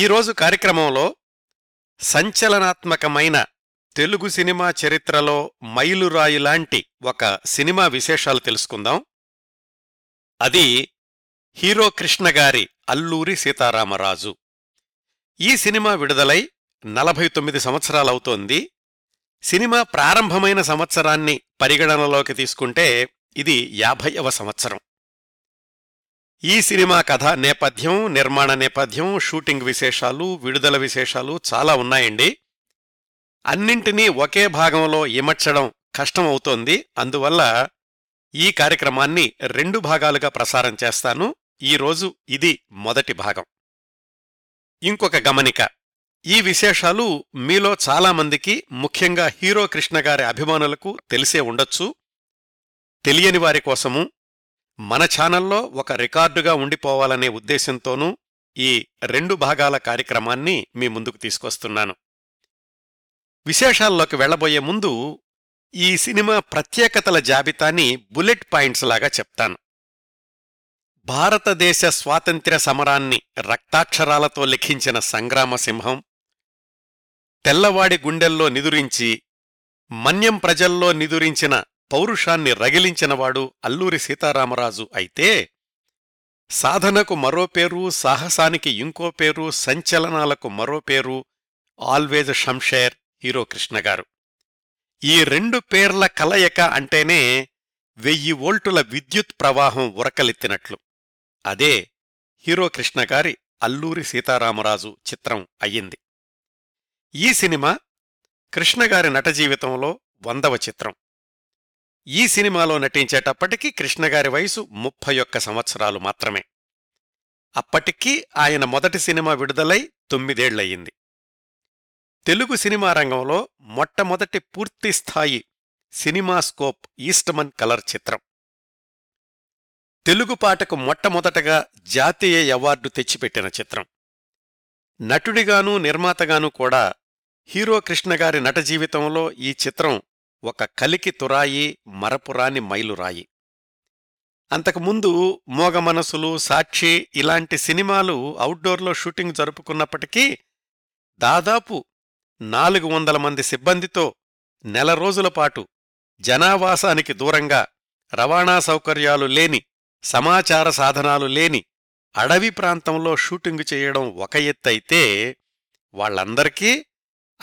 ఈరోజు కార్యక్రమంలో సంచలనాత్మకమైన తెలుగు సినిమా చరిత్రలో మైలురాయిలాంటి ఒక సినిమా విశేషాలు తెలుసుకుందాం. అది హీరో కృష్ణ గారి అల్లూరి సీతారామరాజు. ఈ సినిమా విడుదలై 49 సంవత్సరాలవుతోంది. సినిమా ప్రారంభమైన సంవత్సరాన్ని పరిగణనలోకి తీసుకుంటే ఇది 50వ సంవత్సరం. ఈ సినిమా కథ నేపథ్యం, నిర్మాణ నేపథ్యం, షూటింగ్ విశేషాలు, విడుదల విశేషాలు చాలా ఉన్నాయండి. అన్నింటినీ ఒకే భాగంలో ఇమడ్చడం కష్టమవుతోంది. అందువల్ల ఈ కార్యక్రమాన్ని 2 భాగాలుగా ప్రసారం చేస్తాను. ఈరోజు ఇది మొదటి భాగం. ఇంకొక గమనిక, ఈ విశేషాలు మీలో చాలామందికి, ముఖ్యంగా హీరో కృష్ణ గారి అభిమానులకు తెలిసే ఉండొచ్చు. తెలియని వారి కోసము మన ఛానల్లో ఒక రికార్డుగా ఉండిపోవాలనే ఉద్దేశంతోనూ ఈ 2 భాగాల కార్యక్రమాన్ని మీ ముందుకు తీసుకొస్తున్నాను. విశేషాల్లోకి వెళ్లబోయే ముందు ఈ సినిమా ప్రత్యేకతల జాబితాని బుల్లెట్ పాయింట్స్ లాగా చెప్తాను. భారతదేశ స్వాతంత్ర్య సమరాన్ని రక్తాక్షరాలతో లిఖించిన సంగ్రామ సింహం, తెల్లవాడి గుండెల్లో నిదురించి మన్యం ప్రజల్లో నిదురించిన పౌరుషాన్ని రగిలించినవాడు అల్లూరి సీతారామరాజు అయితే, సాధనకు మరో పేరు, సాహసానికి ఇంకో పేరు, సంచలనాలకు మరో పేరు, ఆల్వేజ్ షంషేర్ హీరో కృష్ణగారు. ఈ 2 పేర్ల కలయిక అంటేనే 1000 వోల్టుల విద్యుత్ ప్రవాహం ఉరకలెత్తినట్లు. అదే హీరో కృష్ణగారి అల్లూరి సీతారామరాజు చిత్రం అయ్యింది. ఈ సినిమా కృష్ణగారి నటజీవితంలో 100వ చిత్రం. ఈ సినిమాలో నటించేటప్పటికీ కృష్ణగారి వయసు 31 సంవత్సరాలు మాత్రమే. అప్పటికీ ఆయన మొదటి సినిమా విడుదలై 9 ఏళ్లయ్యింది. తెలుగు సినిమా రంగంలో మొట్టమొదటి పూర్తిస్థాయి సినిమాస్కోప్ ఈస్ట్మన్ కలర్ చిత్రం. తెలుగు పాటకు మొట్టమొదటగా జాతీయ అవార్డు తెచ్చిపెట్టిన చిత్రం. నటుడిగానూ నిర్మాతగానూ కూడా హీరో కృష్ణగారి నటజీవితంలో ఈ చిత్రం ఒక కలికి తురాయి, మరపురాని మైలురాయి. అంతకుముందు మోగ మనసులు, సాక్షి ఇలాంటి సినిమాలు అవుట్డోర్లో షూటింగ్ జరుపుకున్నప్పటికీ దాదాపు 400 మంది సిబ్బందితో నెల రోజులపాటు జనావాసానికి దూరంగా, రవాణా సౌకర్యాలు లేని, సమాచార సాధనాలు లేని అడవి ప్రాంతంలో షూటింగు చేయడం ఒక ఎత్తైతే, వాళ్లందరికీ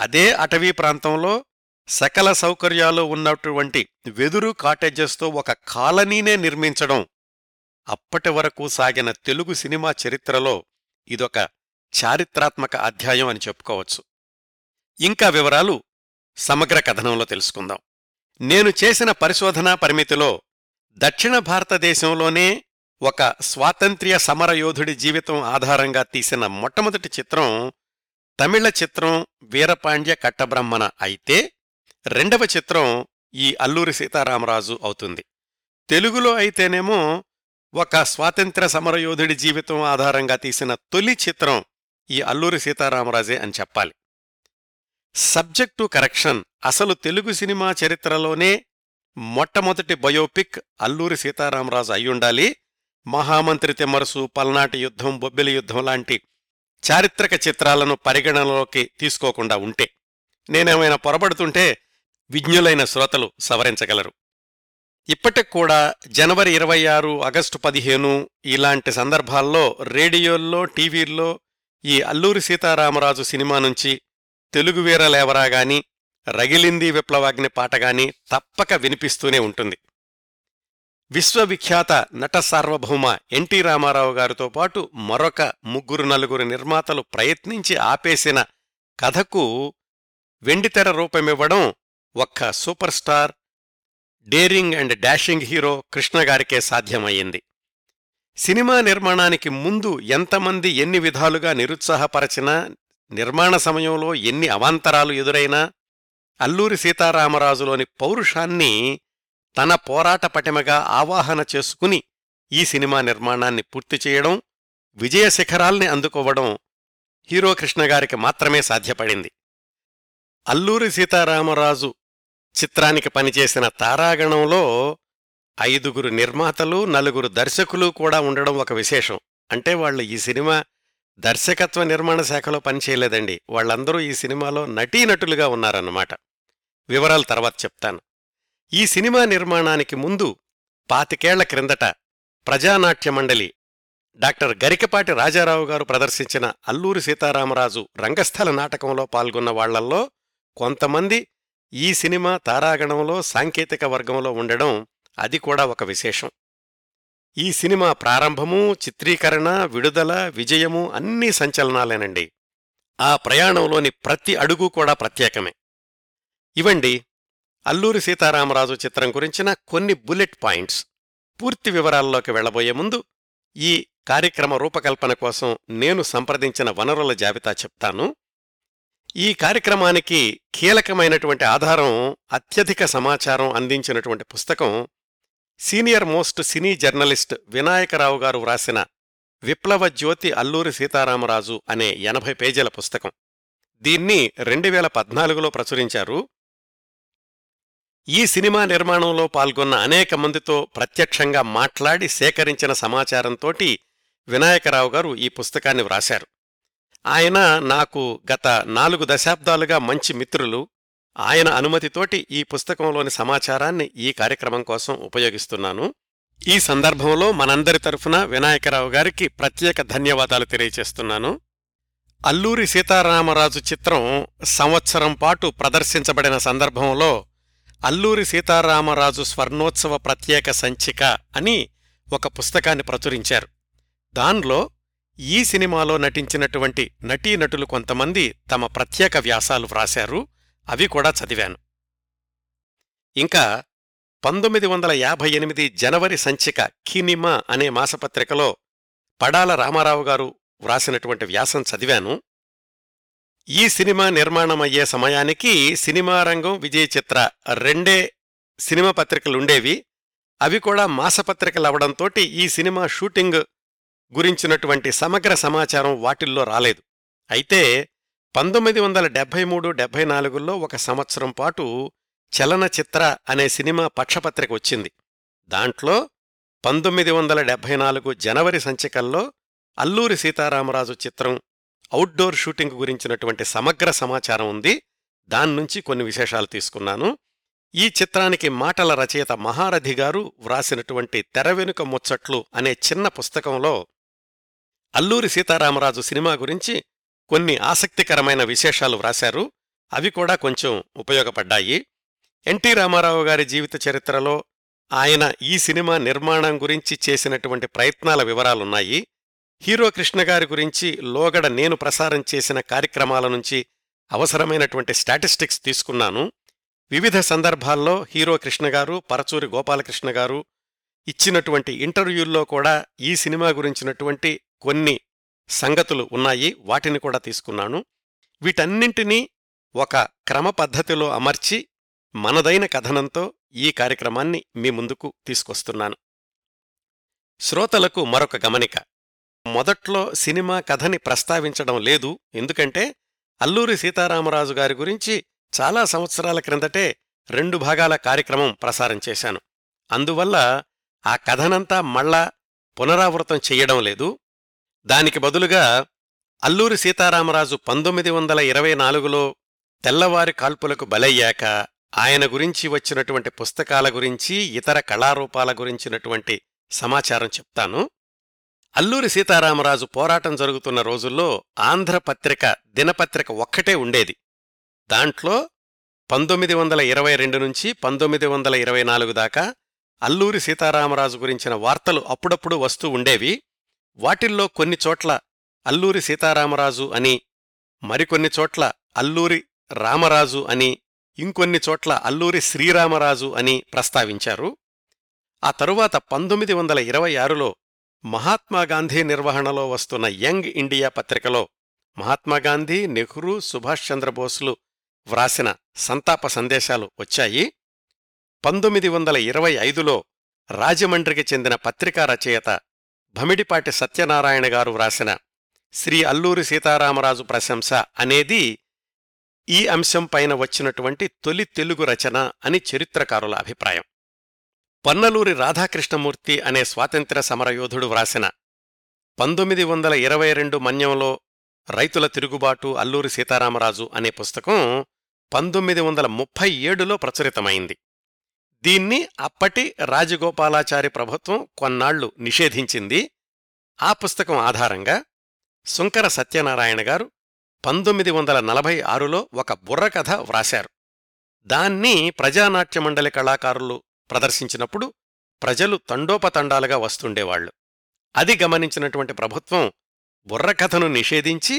అదే అటవీ ప్రాంతంలో సకల సౌకర్యాలు ఉన్నటువంటి వెదురు కాటేజెస్తో ఒక కాలనీనే నిర్మించడం అప్పటి వరకు సాగిన తెలుగు సినిమా చరిత్రలో ఇదొక చారిత్రాత్మక అధ్యాయం అని చెప్పుకోవచ్చు. ఇంకా వివరాలు సమగ్ర కథనంలో తెలుసుకుందాం. నేను చేసిన పరిశోధనా పరిమితిలో దక్షిణ భారతదేశంలోనే ఒక స్వాతంత్ర్య సమరయోధుడి జీవితం ఆధారంగా తీసిన మొట్టమొదటి చిత్రం తమిళ చిత్రం వీరపాండ్య కట్టబ్రహ్మణ అయితే, 2వ చిత్రం ఈ అల్లూరి సీతారామరాజు అవుతుంది. తెలుగులో అయితేనేమో ఒక స్వాతంత్ర్య సమరయోధుడి జీవితం ఆధారంగా తీసిన తొలి చిత్రం ఈ అల్లూరి సీతారామరాజే అని చెప్పాలి. సబ్జెక్టు కరెక్షన్, అసలు తెలుగు సినిమా చరిత్రలోనే మొట్టమొదటి బయోపిక్ అల్లూరి సీతారామరాజు అయ్యుండాలి. మహామంత్రి తిమ్మరసు, పల్నాటి యుద్ధం, బొబ్బిలి యుద్ధం లాంటి చారిత్రక చిత్రాలను పరిగణనలోకి తీసుకోకుండా ఉంటే, నేనేమైనా పొరబడుతుంటే విజ్ఞులైన శ్రోతలు సవరించగలరు. ఇప్పటికూడా జనవరి 26, ఆగస్టు 15 ఇలాంటి సందర్భాల్లో రేడియోల్లో, టీవీల్లో ఈ అల్లూరి సీతారామరాజు సినిమా నుంచి తెలుగు వీరలేవరా గాని, రగిలింది విప్లవాగ్ని పాటగాని తప్పక వినిపిస్తూనే ఉంటుంది. విశ్వవిఖ్యాత నట సార్వభౌమ ఎన్టీ రామారావు గారితో పాటు మరొక 3-4 నిర్మాతలు ప్రయత్నించి ఆపేసిన కథకు వెండితెర రూపమివ్వడం ఒక్క super star, daring and dashing hero కృష్ణగారికే సాధ్యమయ్యింది. సినిమా నిర్మాణానికి ముందు ఎంతమంది ఎన్ని విధాలుగా నిరుత్సాహపరచినా, నిర్మాణ సమయంలో ఎన్ని అవాంతరాలు ఎదురైనా, అల్లూరి సీతారామరాజులోని పౌరుషాన్ని తన పోరాట పటిమగా ఆవాహన చేసుకుని ఈ సినిమా నిర్మాణాన్ని పూర్తి చేయడం, విజయ శిఖరాల్ని అందుకోవడం హీరో కృష్ణగారికి మాత్రమే సాధ్యపడింది. అల్లూరి సీతారామరాజు చిత్రానికి పనిచేసిన తారాగణంలో 5గురు నిర్మాతలు, 4గురు దర్శకులు కూడా ఉండడం ఒక విశేషం. అంటే వాళ్ళు ఈ సినిమా దర్శకత్వ నిర్మాణ శాఖలో పనిచేయలేదండి, వాళ్ళందరూ ఈ సినిమాలో నటీనటులుగా ఉన్నారన్నమాట. వివరాలు తర్వాత చెప్తాను. ఈ సినిమా నిర్మాణానికి ముందు 25 ఏళ్ల క్రిందట ప్రజానాట్యమండలి డాక్టర్ గరికపాటి రాజారావు గారు ప్రదర్శించిన అల్లూరి సీతారామరాజు రంగస్థల నాటకంలో పాల్గొన్న వాళ్లల్లో కొంతమంది ఈ సినిమా తారాగణంలో సాంకేతిక వర్గంలో ఉండడం అది కూడా ఒక విశేషం. ఈ సినిమా ప్రారంభమూ, చిత్రీకరణ, విడుదల, విజయము అన్నీ సంచలనాలేనండి. ఆ ప్రయాణంలోని ప్రతి అడుగు కూడా ప్రత్యేకమే. ఇవండి అల్లూరి సీతారామరాజు చిత్రం గురించిన కొన్ని బుల్లెట్ పాయింట్స్. పూర్తి వివరాల్లోకి వెళ్లబోయే ముందు ఈ కార్యక్రమ రూపకల్పన కోసం నేను సంప్రదించిన వనరుల జాబితా చెప్తాను. ఈ కార్యక్రమానికి కీలకమైనటువంటి ఆధారం, అత్యధిక సమాచారం అందించినటువంటి పుస్తకం senior most cine journalist Vinayakarao గారు వ్రాసిన విప్లవజ్యోతి అల్లూరి సీతారామరాజు అనే 80 పేజీల పుస్తకం. దీన్ని 2014లో ప్రచురించారు. ఈ సినిమా నిర్మాణంలో పాల్గొన్న అనేక మందితో ప్రత్యక్షంగా మాట్లాడి సేకరించిన సమాచారంతోటి వినాయకరావు గారు ఈ పుస్తకాన్ని వ్రాశారు. ఆయన నాకు గత 4 దశాబ్దాలుగా మంచి మిత్రులు. ఆయన అనుమతితోటి ఈ పుస్తకంలోని సమాచారాన్ని ఈ కార్యక్రమం కోసం ఉపయోగిస్తున్నాను. ఈ సందర్భంలో మనందరి తరఫున వినాయకరావు గారికి ప్రత్యేక ధన్యవాదాలు తెలియజేస్తున్నాను. అల్లూరి సీతారామరాజు చిత్రం సంవత్సరం పాటు ప్రదర్శించబడిన సందర్భంలో అల్లూరి సీతారామరాజు స్వర్ణోత్సవ ప్రత్యేక సంచిక అని ఒక పుస్తకాన్ని ప్రచురించారు. దాన్లో ఈ సినిమాలో నటించినటువంటి నటీనటులు కొంతమంది తమ ప్రత్యేక వ్యాసాలు వ్రాశారు. అవి కూడా చదివాను. ఇంకా 1958 జనవరి సంచిక కినిమా అనే మాసపత్రికలో పడాల రామారావు గారు వ్రాసినటువంటి వ్యాసం చదివాను. ఈ సినిమా నిర్మాణమయ్యే సమయానికి సినిమారంగం, విజయ చిత్ర 2 సినిమా పత్రికలుండేవి. అవి కూడా మాసపత్రికలవడంతోటి ఈ సినిమా షూటింగ్ గురించినటువంటి సమగ్ర సమాచారం వాటిల్లో రాలేదు. అయితే 1973-74లో 1 సంవత్సరం పాటు చలన చిత్ర అనే సినిమా పక్షపత్రిక వచ్చింది. దాంట్లో 1974 జనవరి సంచికల్లో అల్లూరి సీతారామరాజు చిత్రం అవుట్డోర్ షూటింగ్ గురించినటువంటి సమగ్ర సమాచారం ఉంది. దాన్నుంచి కొన్ని విశేషాలు తీసుకున్నాను. ఈ చిత్రానికి మాటల రచయిత మహారథి గారు వ్రాసినటువంటి తెరవెనుక ముచ్చట్లు అనే చిన్న పుస్తకంలో అల్లూరి సీతారామరాజు సినిమా గురించి కొన్ని ఆసక్తికరమైన విశేషాలు వ్రాశారు. అవి కూడా కొంచెం ఉపయోగపడ్డాయి. ఎన్టీ రామారావు గారి జీవిత చరిత్రలో ఆయన ఈ సినిమా నిర్మాణం గురించి చేసినటువంటి ప్రయత్నాల వివరాలున్నాయి. హీరో కృష్ణ గారి గురించి లోగడ నేను ప్రసారం చేసిన కార్యక్రమాల నుంచి అవసరమైనటువంటి స్టాటిస్టిక్స్ తీసుకున్నాను. వివిధ సందర్భాల్లో హీరో కృష్ణ గారు, పరచూరి గోపాలకృష్ణ గారు ఇచ్చినటువంటి ఇంటర్వ్యూల్లో కూడా ఈ సినిమా గురించినటువంటి కొన్ని సంగతులు ఉన్నాయి. వాటిని కూడా తీసుకున్నాను. వీటన్నింటినీ ఒక క్రమ పద్ధతిలో అమర్చి మనదైన కథనంతో ఈ కార్యక్రమాన్ని మీ ముందుకు తీసుకొస్తున్నాను. శ్రోతలకు మరొక గమనిక. మొదట్లో సినిమా కథని ప్రస్తావించడం లేదు, ఎందుకంటే అల్లూరి సీతారామరాజు గారి గురించి చాలా సంవత్సరాల క్రిందటే 2 భాగాల కార్యక్రమం ప్రసారం చేశాను. అందువల్ల ఆ కథనంతా మళ్ళా పునరావృతం చెయ్యడం లేదు. దానికి బదులుగా అల్లూరి సీతారామరాజు 1924లో తెల్లవారి కాల్పులకు బలయ్యాక ఆయన గురించి వచ్చినటువంటి పుస్తకాల గురించి, ఇతర కళారూపాల గురించినటువంటి సమాచారం చెప్తాను. అల్లూరి సీతారామరాజు పోరాటం జరుగుతున్న రోజుల్లో ఆంధ్రపత్రిక దినపత్రిక ఒక్కటే ఉండేది. దాంట్లో 1922 నుంచి 1924 దాకా అల్లూరి సీతారామరాజు గురించిన వార్తలు అప్పుడప్పుడు వస్తూ ఉండేవి. వాటిల్లో కొన్ని చోట్ల అల్లూరి సీతారామరాజు అని, మరికొన్ని చోట్ల అల్లూరి రామరాజు అని, ఇంకొన్ని చోట్ల అల్లూరి శ్రీరామరాజు అని ప్రస్తావించారు. ఆ తరువాత 1926లో మహాత్మాగాంధీ నిర్వహణలో వస్తున్న యంగ్ ఇండియా పత్రికలో మహాత్మాగాంధీ, నెహ్రూ, సుభాష్ చంద్రబోస్లు వ్రాసిన సంతాప సందేశాలు వచ్చాయి. 1925లో రాజమండ్రికి చెందిన పత్రికా రచయిత భమిడిపాటి సత్యనారాయణ గారు వ్రాసిన శ్రీ అల్లూరి సీతారామరాజు ప్రశంస అనేది ఈ అంశంపైన వచ్చినటువంటి తొలి తెలుగు రచన అని చరిత్రకారుల అభిప్రాయం. పన్నలూరి రాధాకృష్ణమూర్తి అనే స్వాతంత్ర్య సమరయోధుడు వ్రాసిన 1922 మన్యంలో రైతుల తిరుగుబాటు అల్లూరి సీతారామరాజు అనే పుస్తకం 1937లో ప్రచురితమైంది. దీన్ని అప్పటి రాజగోపాలాచారి ప్రభుత్వం కొన్నాళ్లు నిషేధించింది. ఆ పుస్తకం ఆధారంగా సుంకర సత్యనారాయణ గారు 1946లో ఒక బుర్రకథ వ్రాశారు. దాన్ని ప్రజానాట్యమండలి కళాకారులు ప్రదర్శించినప్పుడు ప్రజలు తండోపతండాలుగా వస్తుండేవాళ్లు. అది గమనించినటువంటి ప్రభుత్వం బుర్రకథను నిషేధించి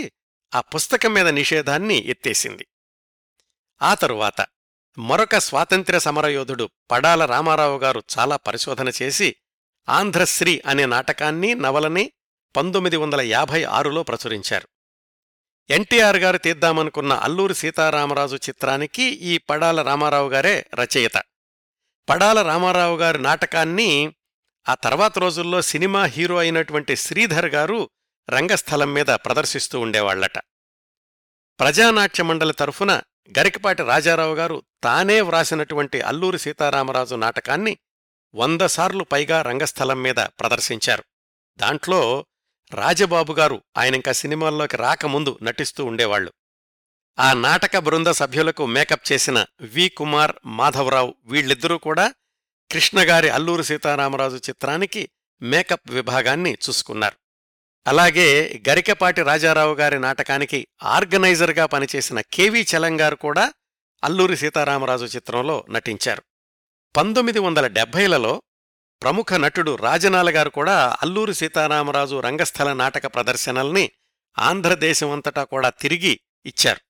ఆ పుస్తకం మీద నిషేధాన్ని ఎత్తేసింది. ఆ తరువాత మరొక స్వాతంత్ర్య సమరయోధుడు పడాల రామారావు గారు చాలా పరిశోధన చేసి ఆంధ్రశ్రీ అనే నాటకాన్ని, నవలని 1956లో ప్రచురించారు. ఎన్టీఆర్ గారు తీద్దామనుకున్న అల్లూరి సీతారామరాజు చిత్రానికి ఈ పడాల రామారావు గారే రచయిత. పడాల రామారావు గారి నాటకాన్ని ఆ తర్వాత రోజుల్లో సినిమా హీరో అయినటువంటి శ్రీధర్ గారు రంగస్థలం మీద ప్రదర్శిస్తూ ఉండేవాళ్లట. ప్రజానాట్యమండలి తరఫున గరికపాటి రాజారావు గారు తానే వ్రాసినటువంటి అల్లూరి సీతారామరాజు నాటకాన్ని 100 సార్లు పైగా రంగస్థలం మీద ప్రదర్శించారు. దాంట్లో రాజబాబుగారు ఆయనింకా సినిమాల్లోకి రాకముందు నటిస్తూ ఉండేవాళ్లు. ఆ నాటక బృంద సభ్యులకు మేకప్ చేసిన వి కుమార్, మాధవరావు వీళ్ళిద్దరూ కూడా కృష్ణగారి అల్లూరి సీతారామరాజు చిత్రానికి మేకప్ విభాగాన్ని చూసుకున్నారు. అలాగే గరికపాటి రాజారావు గారి నాటకానికి ఆర్గనైజర్గా పనిచేసిన కెవి చలంగారు కూడా అల్లూరి సీతారామరాజు చిత్రంలో నటించారు. 1970లలో ప్రముఖ నటుడు రాజనాలగారు కూడా అల్లూరి సీతారామరాజు రంగస్థల నాటక ప్రదర్శనల్ని ఆంధ్రదేశమంతటా కూడా తిరిగి ఇచ్చారు.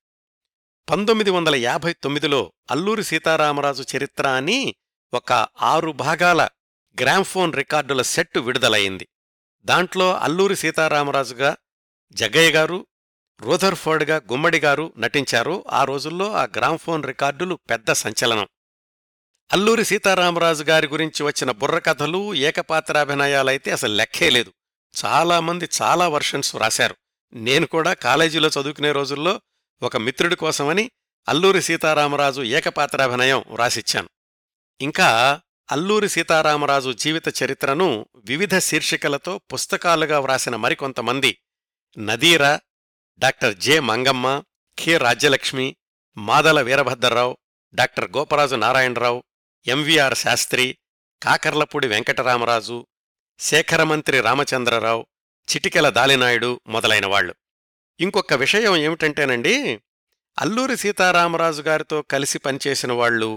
1959లో అల్లూరి సీతారామరాజు చరిత్ర అని ఒక 6 భాగాల గ్రామ్ఫోన్ రికార్డుల సెట్టు విడుదలయింది. దాంట్లో అల్లూరి సీతారామరాజుగా జగ్గయ్య గారు, రోథర్ఫోర్డ్గా గుమ్మడి గారు నటించారు. ఆ రోజుల్లో ఆ గ్రామ్ఫోన్ రికార్డులు పెద్ద సంచలనం. అల్లూరి సీతారామరాజు గారి గురించి వచ్చిన బుర్రకథలు, ఏకపాత్రాభినయాలైతే అసలు లెక్కేలేదు. చాలామంది చాలా వర్షన్స్ రాశారు. నేను కూడా కాలేజీలో చదువుకునే రోజుల్లో ఒక మిత్రుడి కోసమని అల్లూరి సీతారామరాజు ఏకపాత్రాభినయం వ్రాసిచ్చాను. ఇంకా అల్లూరి సీతారామరాజు జీవిత చరిత్రను వివిధ శీర్షికలతో పుస్తకాలుగా వ్రాసిన మరికొంతమంది Nadira, doctor J Mangamma, K Rajyalakshmi, Madala Veerabhadrarao, doctor Goparaju Narayanarao, MVR Sastry, Kakarlapudi Venkataramaraju, Sekharamantri Ramachandrarao, Chitikela Dalinaidu మొదలైనవాళ్లు. ఇంకొక విషయం ఏమిటంటేనండి, అల్లూరి సీతారామరాజు గారితో కలిసి పనిచేసిన వాళ్లు,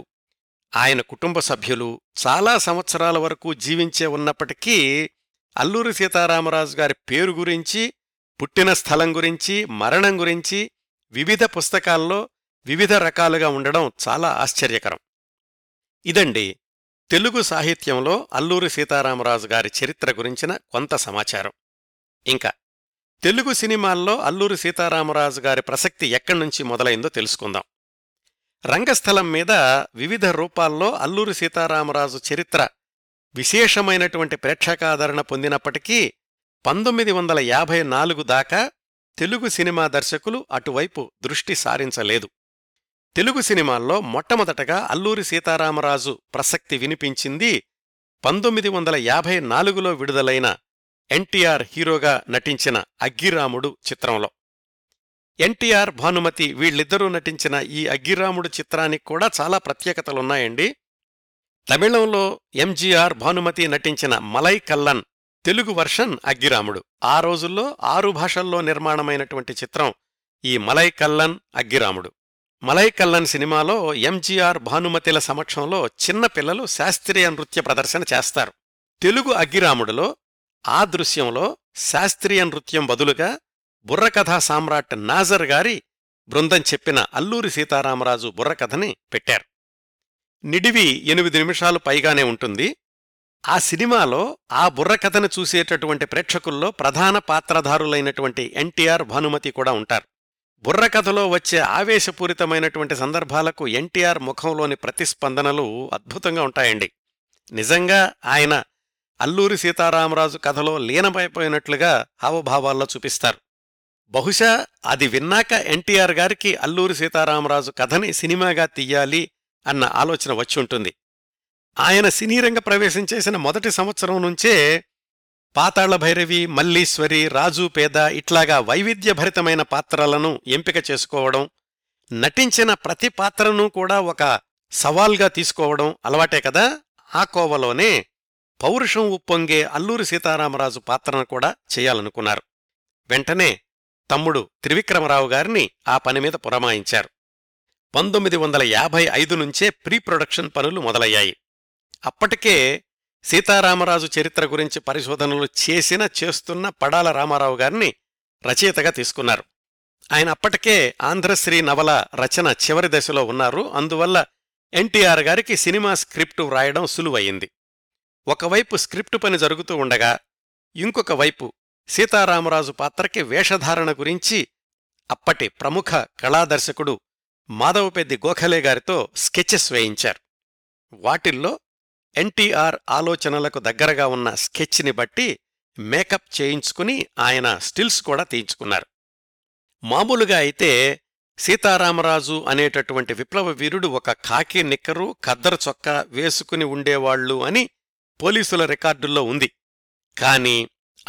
ఆయన కుటుంబ సభ్యులు చాలా సంవత్సరాల వరకు జీవించే ఉన్నప్పటికీ అల్లూరి సీతారామరాజు గారి పేరు గురించి, పుట్టిన స్థలం గురించి, మరణం గురించి వివిధ పుస్తకాల్లో వివిధ రకాలుగా ఉండడం చాలా ఆశ్చర్యకరం. ఇదండి తెలుగు సాహిత్యంలో అల్లూరి సీతారామరాజు గారి చరిత్ర గురించిన కొంత సమాచారం. ఇంకా తెలుగు సినిమాల్లో అల్లూరి సీతారామరాజు గారి ప్రసక్తి ఎక్కడ్నుంచి మొదలైందో తెలుసుకుందాం. రంగస్థలం మీద వివిధ రూపాల్లో అల్లూరి సీతారామరాజు చరిత్ర విశేషమైనటువంటి ప్రేక్షకాదరణ పొందినప్పటికీ 1954 దాకా తెలుగు సినిమా దర్శకులు అటువైపు దృష్టి సారించలేదు. తెలుగు సినిమాల్లో మొట్టమొదటగా అల్లూరి సీతారామరాజు ప్రసక్తి వినిపించింది 1954లో విడుదలైన ఎన్టీఆర్ హీరోగా నటించిన అగ్గిరాముడు చిత్రంలో. ఎన్టీఆర్, భానుమతి వీళ్ళిద్దరూ నటించిన ఈ అగ్గిరాముడు చిత్రానికి కూడా చాలా ప్రత్యేకతలున్నాయండి. తమిళంలో ఎంజీఆర్, భానుమతి నటించిన మలై కల్లన్ తెలుగు వర్షన్ అగ్గిరాముడు. ఆ రోజుల్లో 6 భాషల్లో నిర్మాణమైనటువంటి చిత్రం ఈ మలై కల్లన్ అగ్గిరాముడు. మలై కల్లన్ సినిమాలో ఎంజీఆర్, భానుమతిల సమక్షంలో చిన్నపిల్లలు శాస్త్రీయ నృత్య ప్రదర్శన చేస్తారు. తెలుగు అగ్గిరాముడులో ఆ దృశ్యంలో శాస్త్రీయ నృత్యం బదులుగా బుర్రకథా సామ్రాట్ నాజర్ గారి బృందం చెప్పిన అల్లూరి సీతారామరాజు బుర్రకథని పెట్టారు. నిడివి 8 నిమిషాలు పైగానే ఉంటుంది. ఆ సినిమాలో ఆ బుర్రకథను చూసేటటువంటి ప్రేక్షకుల్లో ప్రధాన పాత్రధారులైనటువంటి ఎన్టీఆర్, భానుమతి కూడా ఉంటారు. బుర్రకథలో వచ్చే ఆవేశపూరితమైనటువంటి సందర్భాలకు ఎన్టీఆర్ ముఖంలోని ప్రతిస్పందనలు అద్భుతంగా ఉంటాయండి. నిజంగా ఆయన అల్లూరి సీతారామరాజు కథలో లీనమైపోయినట్లుగా హావభావాల్లో చూపిస్తారు. బహుశా అది విన్నాక ఎన్టీఆర్ గారికి అల్లూరి సీతారామరాజు కథని సినిమాగా తీయాలి అన్న ఆలోచన వచ్చుంటుంది. ఆయన సినీరంగ ప్రవేశం చేసిన మొదటి సంవత్సరం నుంచే పాతాళ భైరవి, మల్లీశ్వరి, రాజు పేద ఇట్లాగా వైవిధ్యభరితమైన పాత్రలను ఎంపిక చేసుకోవడం, నటించిన ప్రతి పాత్రను కూడా ఒక సవాల్గా తీసుకోవడం అలవాటే కదా. ఆ కోవలోనే పౌరుషం ఉప్పొంగే అల్లూరి సీతారామరాజు పాత్రను కూడా చేయాలనుకున్నారు. వెంటనే తమ్ముడు త్రివిక్రమరావు గారిని ఆ పనిమీద పురమాయించారు. 1955 నుంచే ప్రీ ప్రొడక్షన్ పనులు మొదలయ్యాయి. అప్పటికే సీతారామరాజు చరిత్ర గురించి పరిశోధనలు చేస్తున్న పడాల రామారావు గారిని రచయితగా తీసుకున్నారు. ఆయన అప్పటికే ఆంధ్రశ్రీ నవల రచన చివరి దశలో ఉన్నారు. అందువల్ల ఎన్టీఆర్ గారికి సినిమా స్క్రిప్టు వ్రాయడం సులువయింది. ఒకవైపు స్క్రిప్టు పని జరుగుతూ ఉండగా ఇంకొక వైపు సీతారామరాజు పాత్రకి వేషధారణ గురించి అప్పటి ప్రముఖ కళాదర్శకుడు మాధవపెద్ది గోఖలే గారితో స్కెచెస్ వేయించారు. వాటిల్లో ఎన్టీఆర్ ఆలోచనలకు దగ్గరగా ఉన్న స్కెచ్ని బట్టి మేకప్ చేయించుకుని ఆయన స్టిల్స్ కూడా తీయించుకున్నారు. మామూలుగా అయితే సీతారామరాజు అనేటటువంటి విప్లవ వీరుడు ఒక కాకి నిక్కరు, ఖద్దరు చొక్కా వేసుకుని ఉండేవాళ్లు అని పోలీసుల రికార్డుల్లో ఉంది. కాని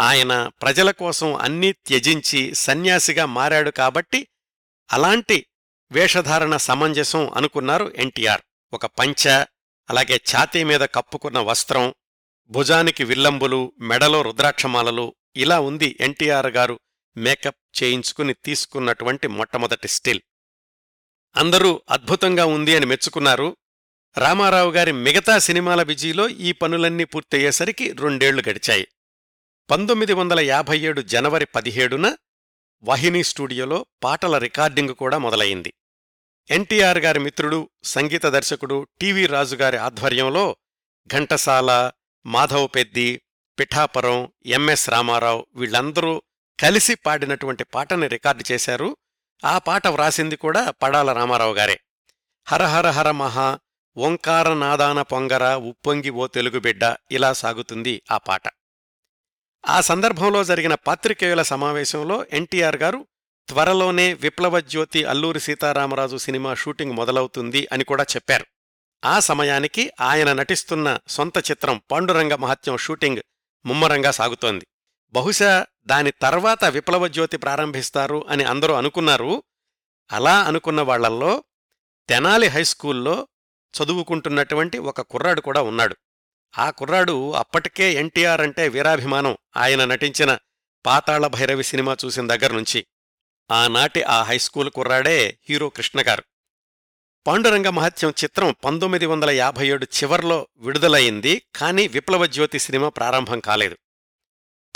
ఆయన ప్రజల కోసం అన్నీ త్యజించి సన్యాసిగా మారాడు. కాబట్టి అలాంటి వేషధారణ సమంజసం అనుకున్నారు ఎన్టీఆర్. ఒక పంచ, అలాగే ఛాతీ మీద కప్పుకున్న వస్త్రం, భుజానికి విల్లంబులు, మెడలో రుద్రాక్షమాలలు, ఇలా ఉంది ఎన్టీఆర్ గారు మేకప్ చేయించుకుని తీసుకున్నటువంటి మొట్టమొదటి స్టిల్. అందరూ అద్భుతంగా ఉంది అని మెచ్చుకున్నారు. రామారావు గారి మిగతా సినిమాల బిజీలో ఈ పనులన్నీ పూర్తయ్యేసరికి 2 ఏళ్లు గడిచాయి. 1957 జనవరి 17న వాహిని స్టూడియోలో పాటల రికార్డింగు కూడా మొదలయింది. ఎన్టీఆర్ గారి మిత్రుడు సంగీత దర్శకుడు టీవీ రాజుగారి ఆధ్వర్యంలో ఘంటసాల, మాధవపెద్ది, పిఠాపురం, ఎంఎస్ రామారావు వీళ్లందరూ కలిసి పాడినటువంటి పాటని రికార్డు చేశారు. ఆ పాట వ్రాసింది కూడా పడాల రామారావు గారే. హరహర హర మహా ఓంకార నాదాన పొంగర ఉప్పొంగి ఓ తెలుగుబిడ్డ, ఇలా సాగుతుంది ఆ పాట. ఆ సందర్భంలో జరిగిన పాత్రికేయుల సమావేశంలో ఎన్టీఆర్ గారు త్వరలోనే విప్లవజ్యోతి అల్లూరి సీతారామరాజు సినిమా షూటింగ్ మొదలవుతుంది అని కూడా చెప్పారు. ఆ సమయానికి ఆయన నటిస్తున్న సొంత చిత్రం పాండురంగ మహత్యం షూటింగ్ ముమ్మరంగా సాగుతోంది. బహుశా దాని తర్వాత విప్లవజ్యోతి ప్రారంభిస్తారు అని అందరూ అనుకున్నారు. అలా అనుకున్న వాళ్లల్లో తెనాలి హైస్కూల్లో చదువుకుంటున్నటువంటి ఒక కుర్రాడు కూడా ఉన్నాడు. ఆ కుర్రాడు అప్పటికే ఎన్టీఆర్ అంటే వీరాభిమానం. ఆయన నటించిన పాతాళ భైరవి సినిమా చూసిన దగ్గర్నుంచి ఆనాటి ఆ హైస్కూల్ కుర్రాడే హీరో కృష్ణ గారు. పాండురంగ మహత్యం చిత్రం 1957 చివర్లో విడుదలయింది. కానీ విప్లవజ్యోతి సినిమా ప్రారంభం కాలేదు.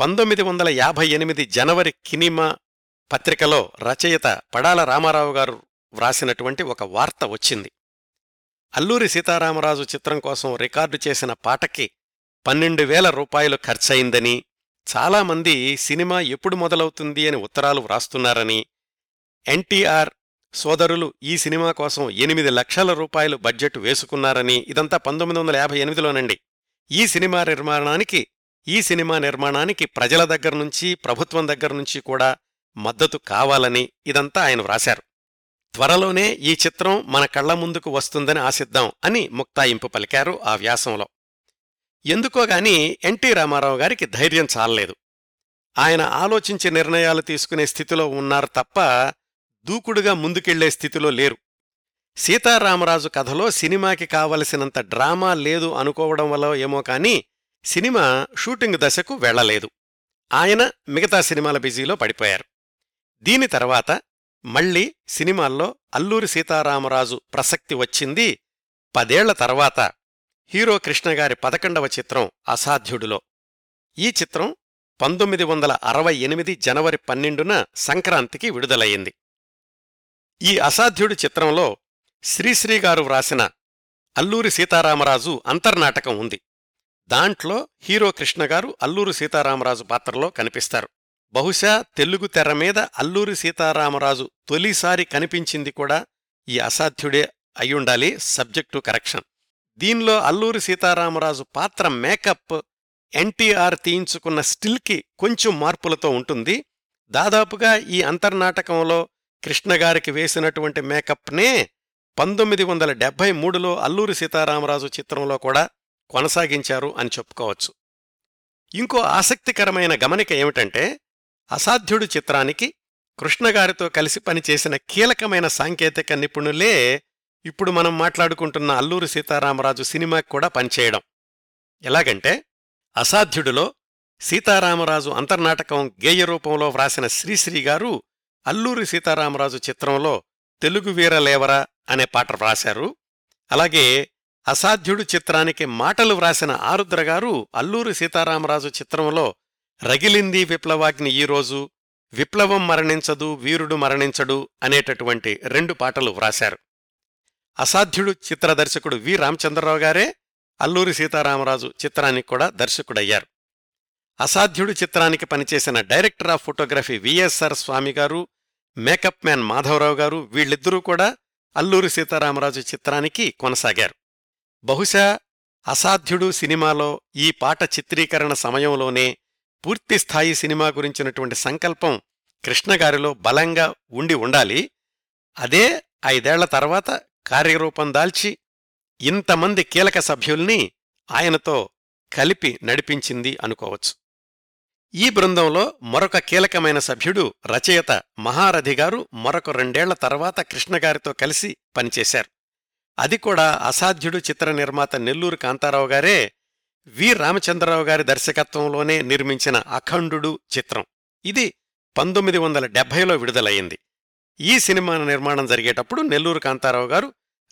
1958 జనవరి కినిమా పత్రికలో రచయిత పడాల రామారావు గారు వ్రాసినటువంటి ఒక వార్త వచ్చింది. అల్లూరి సీతారామరాజు చిత్రం కోసం రికార్డు చేసిన పాటకి 12,000 రూపాయలు ఖర్చయిందని, చాలామంది సినిమా ఎప్పుడు మొదలవుతుంది అని ఉత్తరాలు వ్రాస్తున్నారని, ఎన్టీఆర్ సోదరులు ఈ సినిమా కోసం 8 లక్షల రూపాయలు బడ్జెట్ వేసుకున్నారని, ఇదంతా 1958లోనండి. ఈ సినిమా నిర్మాణానికి ప్రజల దగ్గర్నుంచి, ప్రభుత్వం దగ్గర్నుంచి కూడా మద్దతు కావాలని ఇదంతా ఆయన వ్రాశారు. త్వరలోనే ఈ చిత్రం మన కళ్ల ముందుకు వస్తుందని ఆశిద్దాం అని ముక్తాయింపు పలికారు ఆ వ్యాసంలో. ఎందుకోగాని ఎన్టీ రామారావు గారికి ధైర్యం చాలలేదు. ఆయన ఆలోచించి నిర్ణయాలు తీసుకునే స్థితిలో ఉన్నారు తప్ప దూకుడుగా ముందుకెళ్లే స్థితిలో లేరు. సీతారామరాజు కథలో సినిమాకి కావలసినంత డ్రామా లేదు అనుకోవడం వల్ల ఏమో కానీ సినిమా షూటింగ్ దశకు వెళ్లలేదు. ఆయన మిగతా సినిమాల బిజీలో పడిపోయారు. దీని తర్వాత మళ్లీ సినిమాల్లో అల్లూరి సీతారామరాజు ప్రసక్తి వచ్చింది 10 ఏళ్ల తర్వాత హీరో కృష్ణగారి 11వ చిత్రం అసాధ్యుడులో. ఈ చిత్రం 1968 జనవరి 12న సంక్రాంతికి విడుదలయ్యింది. ఈ అసాధ్యుడు చిత్రంలో శ్రీశ్రీ గారు వ్రాసిన అల్లూరి సీతారామరాజు అంతర్నాటకం ఉంది. దాంట్లో హీరో కృష్ణగారు అల్లూరి సీతారామరాజు పాత్రలో కనిపిస్తారు. బహుశా తెలుగు తెర మీద అల్లూరి సీతారామరాజు తొలిసారి కనిపించింది కూడా ఈ అసాధ్యుడే అయ్యుండాలి. Subject correction. దీనిలో అల్లూరి సీతారామరాజు పాత్ర మేకప్ ఎన్టీఆర్ తీయించుకున్న స్టిల్కి కొంచెం మార్పులతో ఉంటుంది. దాదాపుగా ఈ అంతర్నాటకంలో కృష్ణగారికి వేసినటువంటి మేకప్నే 1973లో అల్లూరి సీతారామరాజు చిత్రంలో కూడా కొనసాగించారు అని చెప్పుకోవచ్చు. ఇంకో ఆసక్తికరమైన గమనిక ఏమిటంటే, అసాధ్యుడు చిత్రానికి కృష్ణగారితో కలిసి పనిచేసిన కీలకమైన సాంకేతిక నిపుణులే ఇప్పుడు మనం మాట్లాడుకుంటున్న అల్లూరి సీతారామరాజు సినిమాకి కూడా పనిచేయడం. ఎలాగంటే, అసాధ్యుడిలో సీతారామరాజు అంతర్నాటకం గేయ రూపంలో వ్రాసిన శ్రీశ్రీ గారు అల్లూరి సీతారామరాజు చిత్రంలో తెలుగు వీరలేవరా అనే పాట వ్రాశారు. అలాగే అసాధ్యుడు చిత్రానికి మాటలు వ్రాసిన ఆరుద్ర గారు అల్లూరి సీతారామరాజు చిత్రంలో రగిలింది విప్లవాగ్ని ఈరోజు, విప్లవం మరణించదు వీరుడు మరణించడు అనేటటువంటి రెండు పాటలు వ్రాశారు. అసాధ్యుడు చిత్ర దర్శకుడు వి రామచంద్రరావు గారే అల్లూరి సీతారామరాజు చిత్రానికి కూడా దర్శకుడయ్యారు. అసాధ్యుడు చిత్రానికి పనిచేసిన director of photography VSR Swamy గారు, మేకప్ మ్యాన్ మాధవరావు గారు వీళ్ళిద్దరూ కూడా అల్లూరి సీతారామరాజు చిత్రానికి కొనసాగారు. బహుశా అసాధ్యుడు సినిమాలో ఈ పాట చిత్రీకరణ సమయంలోనే పూర్తిస్థాయి సినిమా గురించినటువంటి సంకల్పం కృష్ణగారిలో బలంగా ఉండి ఉండాలి. అదే 5 ఏళ్ల తర్వాత కార్యరూపం దాల్చి ఇంతమంది కీలక సభ్యుల్ని ఆయనతో కలిపి నడిపించింది అనుకోవచ్చు. ఈ బృందంలో మరొక కీలకమైన సభ్యుడు రచయిత మహారథి గారు మరొక 2 ఏళ్ల తర్వాత కృష్ణగారితో కలిసి పనిచేశారు. అది కూడా అసాధ్యుడు చిత్ర నిర్మాత నెల్లూరు కాంతారావు గారే వి రామచంద్రరావు గారి దర్శకత్వంలోనే నిర్మించిన అఖండుడు చిత్రం. ఇది 1970లో విడుదలయ్యింది. ఈ సినిమా నిర్మాణం జరిగేటప్పుడు నెల్లూరు కాంతారావు గారు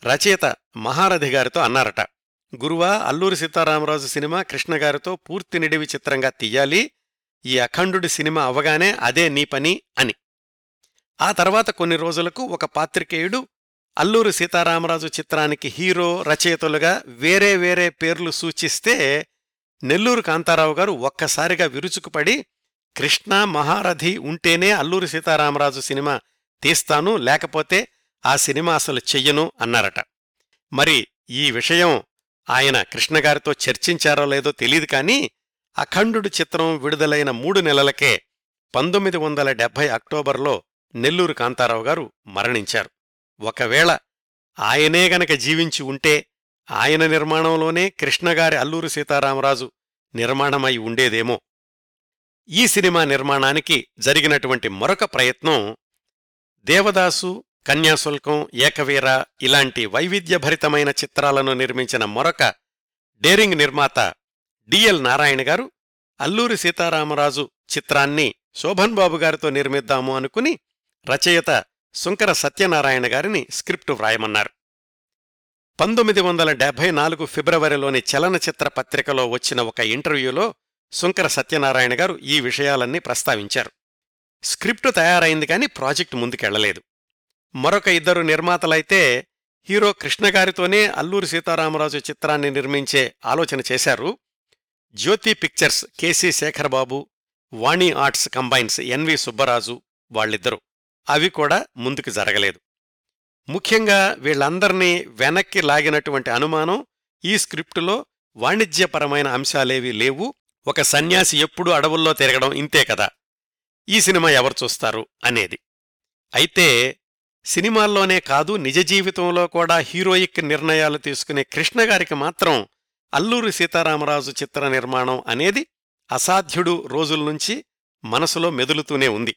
రచయిత మహారథి గారితో అన్నారట, గురువా, అల్లూరి సీతారామరాజు సినిమా కృష్ణగారితో పూర్తి నిడివి చిత్రంగా తీయాలి, ఈ అఖండుడి సినిమా అవగానే అదే నీ పని అని. ఆ తర్వాత కొన్ని రోజులకు ఒక పాత్రికేయుడు అల్లూరి సీతారామరాజు చిత్రానికి హీరో, రచయితలుగా వేరే వేరే పేర్లు సూచిస్తే నెల్లూరు కాంతారావు గారు ఒక్కసారిగా విరుచుకుపడి, కృష్ణ మహారథి ఉంటేనే అల్లూరి సీతారామరాజు సినిమా తీస్తాను, లేకపోతే ఆ సినిమా అసలు చెయ్యను అన్నారట. మరి ఈ విషయం ఆయన కృష్ణగారితో చర్చించారో లేదో తెలీదు కానీ అఖండుడు చిత్రం విడుదలైన 3 నెలలకే 1970 అక్టోబర్లో నెల్లూరు కాంతారావు గారు మరణించారు. ఒకవేళ ఆయనే గనక జీవించి ఉంటే ఆయన నిర్మాణంలోనే కృష్ణగారి అల్లూరి సీతారామరాజు నిర్మాణమై ఉండేదేమో. ఈ సినిమా నిర్మాణానికి జరిగినటువంటి మరొక ప్రయత్నం దేవదాసు, కన్యాశుల్కం, ఏకవీర ఇలాంటి వైవిధ్యభరితమైన చిత్రాలను నిర్మించిన మరొక డేరింగ్ నిర్మాత డిఎల్ నారాయణ గారు అల్లూరి సీతారామరాజు చిత్రాన్ని శోభన్బాబు గారితో నిర్మిద్దాము అనుకుని రచయిత సుంకర సత్యనారాయణ గారిని స్క్రిప్టు వ్రాయమన్నారు. 1974 ఫిబ్రవరిలోని చలన చిత్ర పత్రికలో వచ్చిన ఒక ఇంటర్వ్యూలో సుంకర సత్యనారాయణ గారు ఈ విషయాలన్నీ ప్రస్తావించారు. స్క్రిప్టు తయారైంది కానీ ప్రాజెక్టు ముందుకెళ్లలేదు. మరొక 2 నిర్మాతలైతే హీరో కృష్ణగారితోనే అల్లూరి సీతారామరాజు చిత్రాన్ని నిర్మించే ఆలోచన చేశారు. Jyothi pictures KC Sekharbabu, Vani arts combines N V Subbaraju వాళ్ళిద్దరూ. అవి కూడా ముందుకు జరగలేదు. ముఖ్యంగా వీళ్లందర్నీ వెనక్కి లాగినటువంటి అనుమానం, ఈ స్క్రిప్టులో వాణిజ్యపరమైన అంశాలేవీ లేవు, ఒక సన్యాసి ఎప్పుడూ అడవుల్లో తిరగడం ఇంతే కదా, ఈ సినిమా ఎవరు చూస్తారు అనేది. అయితే సినిమాల్లోనే కాదు నిజ జీవితంలో కూడా హీరోయిక్ నిర్ణయాలు తీసుకునే కృష్ణగారికి మాత్రం అల్లూరి సీతారామరాజు చిత్ర నిర్మాణం అనేది అసాధ్యుడు రోజుల్నుంచి మనసులో మెదులుతూనే ఉంది.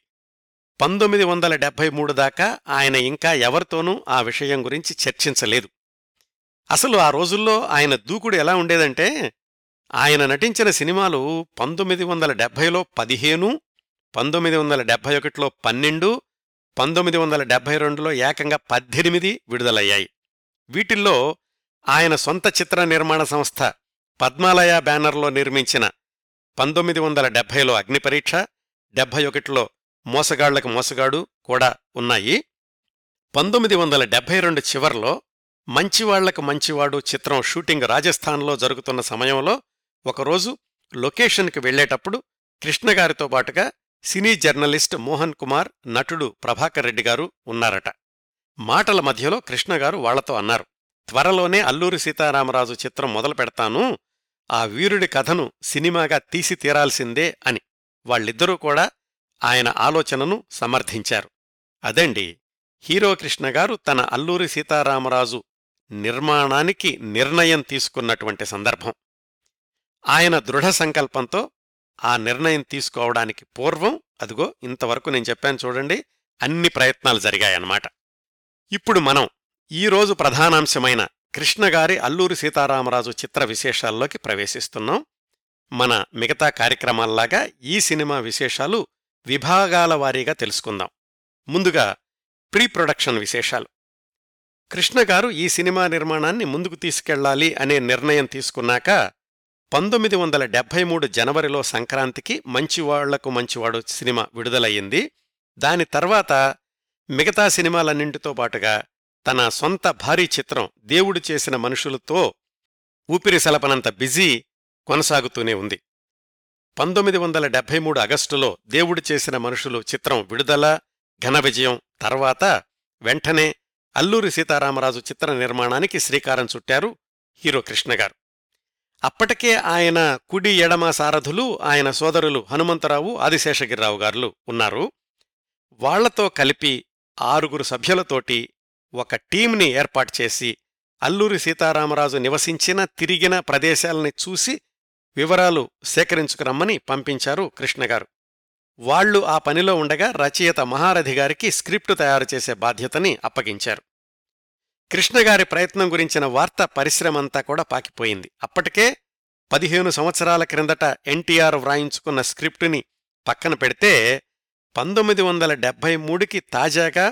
1973 దాకా ఆయన ఇంకా ఎవరితోనూ ఆ విషయం గురించి చర్చించలేదు. అసలు ఆ రోజుల్లో ఆయన దూకుడు ఎలా ఉండేదంటే, ఆయన నటించిన సినిమాలు 1970లో 15, 1971లో 12, 1972లో ఏకంగా 18 విడుదలయ్యాయి. వీటిల్లో ఆయన సొంత చిత్ర నిర్మాణ సంస్థ పద్మాలయ బ్యానర్లో నిర్మించిన 1970లో అగ్నిపరీక్ష, 71లో మోసగాళ్లకు మోసగాడు కూడా ఉన్నాయి. 1972 చివర్లో మంచివాళ్లకు మంచివాడు చిత్రం షూటింగ్ రాజస్థాన్లో జరుగుతున్న సమయంలో ఒకరోజు లొకేషన్కి వెళ్లేటప్పుడు కృష్ణగారితో పాటుగా సినీ జర్నలిస్ట్ మోహన్ కుమార్, నటుడు ప్రభాకర్ రెడ్డి గారు ఉన్నారట. మాటల మధ్యలో కృష్ణగారు వాళ్లతో అన్నారు, త్వరలోనే అల్లూరి సీతారామరాజు చిత్రం మొదలు పెడతాను, ఆ వీరుడి కథను సినిమాగా తీసి తీరాల్సిందే అని. వాళ్ళిద్దరూ కూడా ఆయన ఆలోచనను సమర్థించారు. అదండి హీరో కృష్ణ గారు తన అల్లూరి సీతారామరాజు నిర్మాణానికి నిర్ణయం తీసుకున్నటువంటి సందర్భం. ఆయన దృఢ సంకల్పంతో ఆ నిర్ణయం తీసుకోవడానికి పూర్వం అదిగో ఇంతవరకు నేను చెప్పాను చూడండి, అన్ని ప్రయత్నాలు జరిగాయన్నమాట. ఇప్పుడు మనం ఈరోజు ప్రధానాంశమైన కృష్ణగారి అల్లూరి సీతారామరాజు చిత్ర విశేషాల్లోకి ప్రవేశిస్తున్నాం. మన మిగతా కార్యక్రమాల్లాగా ఈ సినిమా విశేషాలు విభాగాల వారీగా తెలుసుకుందాం. ముందుగా ప్రీ ప్రొడక్షన్ విశేషాలు. కృష్ణగారు ఈ సినిమా నిర్మాణాన్ని ముందుకు తీసుకెళ్లాలి అనే నిర్ణయం తీసుకున్నాక 1973 జనవరిలో సంక్రాంతికి మంచివాళ్లకు మంచివాడు సినిమా విడుదలయ్యింది. దాని తర్వాత మిగతా సినిమాలన్నింటితో పాటుగా తన సొంత భారీ చిత్రం దేవుడు చేసిన మనుషులతో ఊపిరిసలపనంత బిజీ కొనసాగుతూనే ఉంది. 1973 ఆగస్టులో దేవుడు చేసిన మనుషులు చిత్రం విడుదల, ఘన విజయం తర్వాత వెంటనే అల్లూరి సీతారామరాజు చిత్ర నిర్మాణానికి శ్రీకారం చుట్టారు హీరో కృష్ణగారు. అప్పటికే ఆయన కుడి ఎడమ సారథులు ఆయన సోదరులు హనుమంతరావు, ఆదిశేషగిరిరావు గారు ఉన్నారు. వాళ్లతో కలిపి 6 సభ్యులతోటి ఒక టీంని ఏర్పాటు చేసి అల్లూరి సీతారామరాజు నివసించిన తిరిగిన ప్రదేశాలని చూసి వివరాలు సేకరించుకురమ్మని పంపించారు కృష్ణగారు. వాళ్లు ఆ పనిలో ఉండగా రచయిత మహారథి గారికి స్క్రిప్టు తయారుచేసే బాధ్యతని అప్పగించారు. కృష్ణగారి ప్రయత్నం గురించిన వార్త పరిశ్రమంతా కూడా పాకిపోయింది. అప్పటికే 15 సంవత్సరాల క్రిందట ఎన్టీఆర్ వ్రాయించుకున్న స్క్రిప్టుని పక్కన పెడితే 1973కి తాజాగా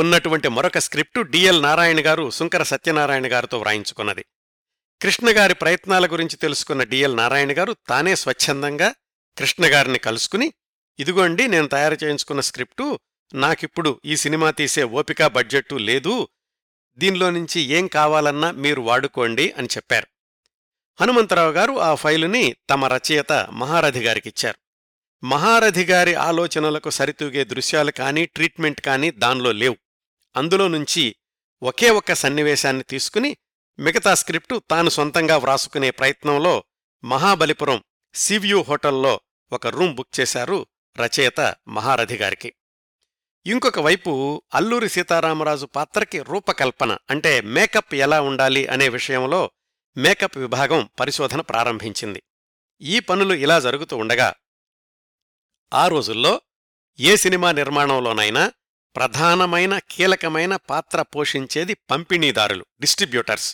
ఉన్నటువంటి మరొక స్క్రిప్టు డిఎల్ నారాయణ గారు సుంకర సత్యనారాయణ గారితో వ్రాయించుకున్నది. కృష్ణగారి ప్రయత్నాల గురించి తెలుసుకున్న డిఎల్ నారాయణ గారు తానే స్వచ్ఛందంగా కృష్ణగారిని కలుసుకుని, ఇదిగోండి నేను తయారు చేయించుకున్న స్క్రిప్టు, నాకిప్పుడు ఈ సినిమా తీసే ఓపిక బడ్జెట్టు లేదు, దీనిలో నుంచి ఏం కావాలన్నా మీరు వాడుకోండి అని చెప్పారు. హనుమంతరావు గారు ఆ ఫైలుని తమ రచయిత మహారథి గారికిచ్చారు. మహారథి గారి ఆలోచనలకు సరితూగే దృశ్యాలు కానీ ట్రీట్మెంట్ కానీ దానిలో లేవు. అందులో నుంచి ఒకే ఒక్క సన్నివేశాన్ని తీసుకుని మిగతా స్క్రిప్టు తాను సొంతంగా వ్రాసుకునే ప్రయత్నంలో మహాబలిపురం సివ్యూ హోటల్లో ఒక రూమ్ బుక్ చేశారు రచయిత మహారథి గారికి. ఇంకొక వైపు అల్లూరి సీతారామరాజు పాత్రకి రూపకల్పన అంటే మేకప్ ఎలా ఉండాలి అనే విషయంలో మేకప్ విభాగం పరిశోధన ప్రారంభించింది. ఈ పనులు ఇలా జరుగుతూ ఉండగా ఆ రోజుల్లో ఏ సినిమా నిర్మాణంలోనైనా ప్రధానమైన కీలకమైన పాత్ర పోషించేది పంపిణీదారులు, డిస్ట్రిబ్యూటర్స్.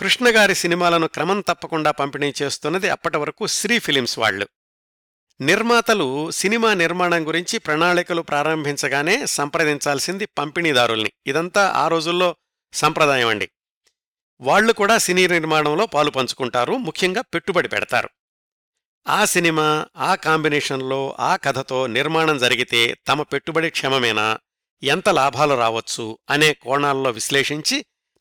కృష్ణగారి సినిమాలను క్రమం తప్పకుండా పంపిణీ చేస్తున్నది అప్పటివరకు శ్రీ ఫిలిమ్స్ వాళ్లు. నిర్మాతలు సినిమా నిర్మాణం గురించి ప్రణాళికలు ప్రారంభించగానే సంప్రదించాల్సింది పంపిణీదారుల్ని. ఇదంతా ఆ రోజుల్లో సంప్రదాయం అండి. వాళ్లు కూడా సినీ నిర్మాణంలో పాలు పంచుకుంటారు, ముఖ్యంగా పెట్టుబడి పెడతారు. ఆ సినిమా ఆ కాంబినేషన్లో ఆ కథతో నిర్మాణం జరిగితే తమ పెట్టుబడి క్షమమేనా, ఎంత లాభాలు రావచ్చు అనే కోణాల్లో విశ్లేషించి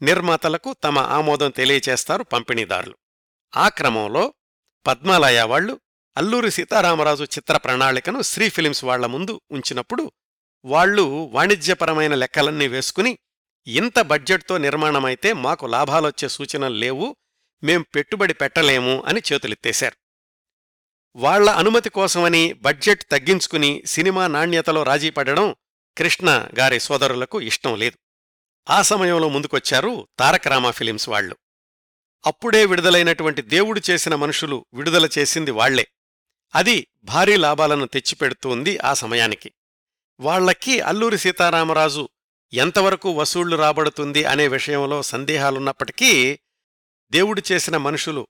నిర్మాతలకు తమ ఆమోదం తెలియచేస్తారు పంపిణీదారులు. ఆ క్రమంలో పద్మాలయ వాళ్లు అల్లూరి సీతారామరాజు చిత్ర ప్రణాళికను శ్రీ ఫిలిమ్స్ వాళ్ల ముందు ఉంచినప్పుడు వాళ్లు వాణిజ్యపరమైన లెక్కలన్నీ వేసుకుని, ఇంత బడ్జెట్తో నిర్మాణమైతే మాకు లాభాలొచ్చే సూచనలు లేవు, మేం పెట్టుబడి పెట్టలేము అని చేతులెత్తేశారు. వాళ్ల అనుమతి కోసమని బడ్జెట్ తగ్గించుకుని సినిమా నాణ్యతలో రాజీ పడడం కృష్ణ గారి సోదరులకు ఇష్టం లేదు. ఆ సమయంలో ముందుకొచ్చారు తారకరామ ఫిలిమ్స్ వాళ్లు. అప్పుడే విడుదలైనటువంటి దేవుడు చేసిన మనుషులు విడుదల చేసింది వాళ్లే. అది భారీ లాభాలను తెచ్చిపెడుతోంది ఆ సమయానికి. వాళ్లకి అల్లూరి సీతారామరాజు ఎంతవరకు వసూళ్లు రాబడుతుంది అనే విషయంలో సందేహాలున్నప్పటికీ దేవుడు చేసిన మనుషులు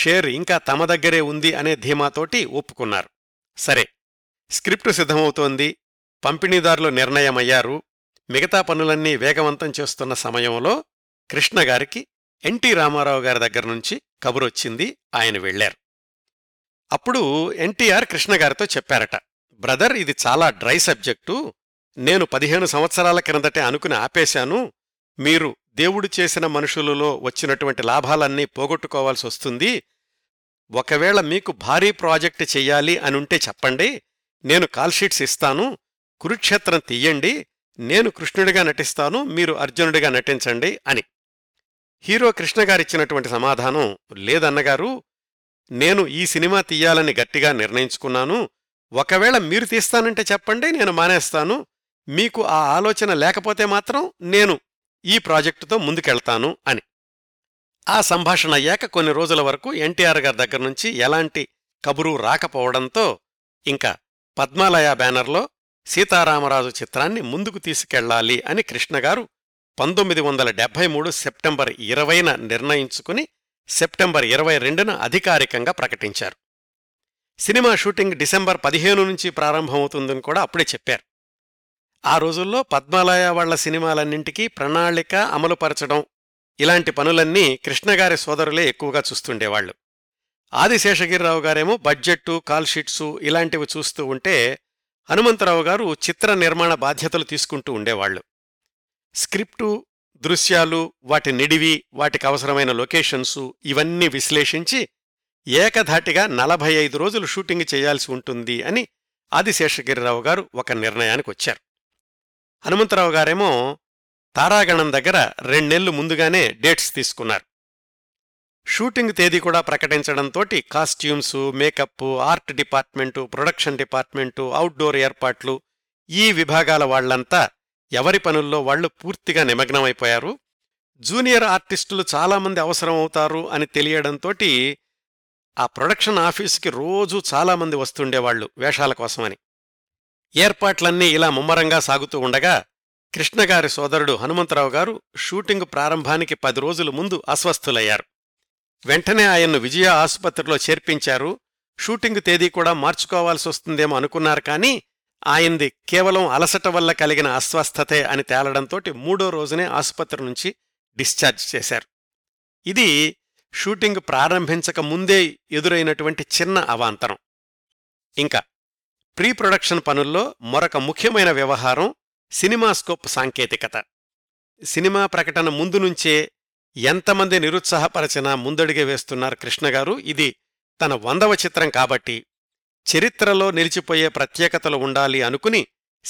షేర్ ఇంకా తమ దగ్గరే ఉంది అనే ధీమాతోటి ఒప్పుకున్నారు. సరే, స్క్రిప్టు సిద్ధమవుతోంది, పంపిణీదారులు నిర్ణయమయ్యారు. మిగతా పనులన్నీ వేగవంతం చేస్తున్న సమయంలో కృష్ణగారికి ఎన్టీ రామారావు గారి దగ్గర నుంచి కబురొచ్చింది. ఆయన వెళ్లారు. అప్పుడు ఎన్టీఆర్ కృష్ణగారితో చెప్పారట, బ్రదర్ ఇది చాలా డ్రై సబ్జెక్టు, నేను 15 సంవత్సరాల క్రిందటే అనుకుని ఆపేశాను, మీరు దేవుడు చేసిన మనుషులలో వచ్చినటువంటి లాభాలన్నీ పోగొట్టుకోవాల్సి వస్తుంది, ఒకవేళ మీకు భారీ ప్రాజెక్టు చెయ్యాలి అనుంటే చెప్పండి, నేను కాల్షీట్స్ ఇస్తాను, కురుక్షేత్రం తీయండి, నేను కృష్ణుడిగా నటిస్తాను, మీరు అర్జునుడిగా నటించండి అని. హీరో కృష్ణగారిచ్చినటువంటి సమాధానం, లేదన్నగారు, నేను ఈ సినిమా తీయాలని గట్టిగా నిర్ణయించుకున్నాను, ఒకవేళ మీరు తీస్తానంటే చెప్పండి, నేను మానేస్తాను, మీకు ఆ ఆలోచన లేకపోతే మాత్రం నేను ఈ ప్రాజెక్టుతో ముందుకెళ్తాను అని. ఆ సంభాషణ అయ్యాక కొన్ని రోజుల వరకు ఎన్టీఆర్ గారి దగ్గర నుంచి ఎలాంటి కబురు రాకపోవడంతో ఇంకా పద్మాలయ బ్యానర్లో సీతారామరాజు చిత్రాన్ని ముందుకు తీసుకెళ్లాలి అని కృష్ణగారు 1973 సెప్టెంబర్ 20న నిర్ణయించుకుని సెప్టెంబర్ 22న అధికారికంగా ప్రకటించారు. సినిమా షూటింగ్ డిసెంబర్ 15 నుంచి ప్రారంభమవుతుందని కూడా అప్పుడే చెప్పారు. ఆ రోజుల్లో పద్మాలయ వాళ్ల సినిమాలన్నింటికీ ప్రణాళిక అమలుపరచడం ఇలాంటి పనులన్నీ కృష్ణగారి సోదరులే ఎక్కువగా చూస్తుండేవాళ్లు. ఆదిశేషగిరిరావు గారేమో బడ్జెట్టు, కాల్షీట్సు ఇలాంటివి చూస్తూ ఉంటే, హనుమంతరావు గారు చిత్ర నిర్మాణ బాధ్యతలు తీసుకుంటూ ఉండేవాళ్లు. స్క్రిప్టు, దృశ్యాలు, వాటి నిడివి, వాటికవసరమైన లొకేషన్సు ఇవన్నీ విశ్లేషించి ఏకధాటిగా 45 రోజులు షూటింగ్ చేయాల్సి ఉంటుంది అని ఆదిశేషగిరిరావు గారు ఒక నిర్ణయానికొచ్చారు. హనుమంతరావు గారేమో తారాగణం దగ్గర 2 నెలలు ముందుగానే డేట్స్ తీసుకున్నారు. షూటింగ్ తేదీ కూడా ప్రకటించడంతోటి costumes, makeup, art department, production department, outdoor ఏర్పాట్లు ఈ విభాగాల వాళ్లంతా ఎవరి పనుల్లో వాళ్లు పూర్తిగా నిమగ్నమైపోయారు. జూనియర్ ఆర్టిస్టులు చాలామంది అవసరమవుతారు అని తెలియడంతోటి ఆ ప్రొడక్షన్ ఆఫీసుకి రోజూ చాలామంది వస్తుండేవాళ్లు వేషాల కోసమని. ఏర్పాట్లన్నీ ఇలా ముమ్మరంగా సాగుతూ ఉండగా కృష్ణగారి సోదరుడు హనుమంతరావు గారు షూటింగ్ ప్రారంభానికి 10 రోజుల ముందు అస్వస్థులయ్యారు. వెంటనే ఆయన్ను విజయ ఆసుపత్రిలో చేర్పించారు. షూటింగ్ తేదీ కూడా మార్చుకోవాల్సొస్తుందేమో అనుకున్నారు, కానీ ఆయనది కేవలం అలసట వల్ల కలిగిన అస్వస్థతే అని తేలడంతోటి 3వ రోజునే ఆసుపత్రి నుంచి డిశ్చార్జ్ చేశారు. ఇది షూటింగ్ ప్రారంభించక ముందే ఎదురైనటువంటి చిన్న అవాంతరం. ఇంకా ప్రీ ప్రొడక్షన్ పనుల్లో మరొక ముఖ్యమైన వ్యవహారం సినిమాస్కోప్ సాంకేతికత. సినిమా ప్రకటన ముందు నుంచే ఎంతమంది నిరుత్సాహపరచినా ముందడుగే వేస్తున్నారు కృష్ణగారు. ఇది తన 100వ చిత్రం కాబట్టి చరిత్రలో నిలిచిపోయే ప్రత్యేకతలు ఉండాలి అనుకుని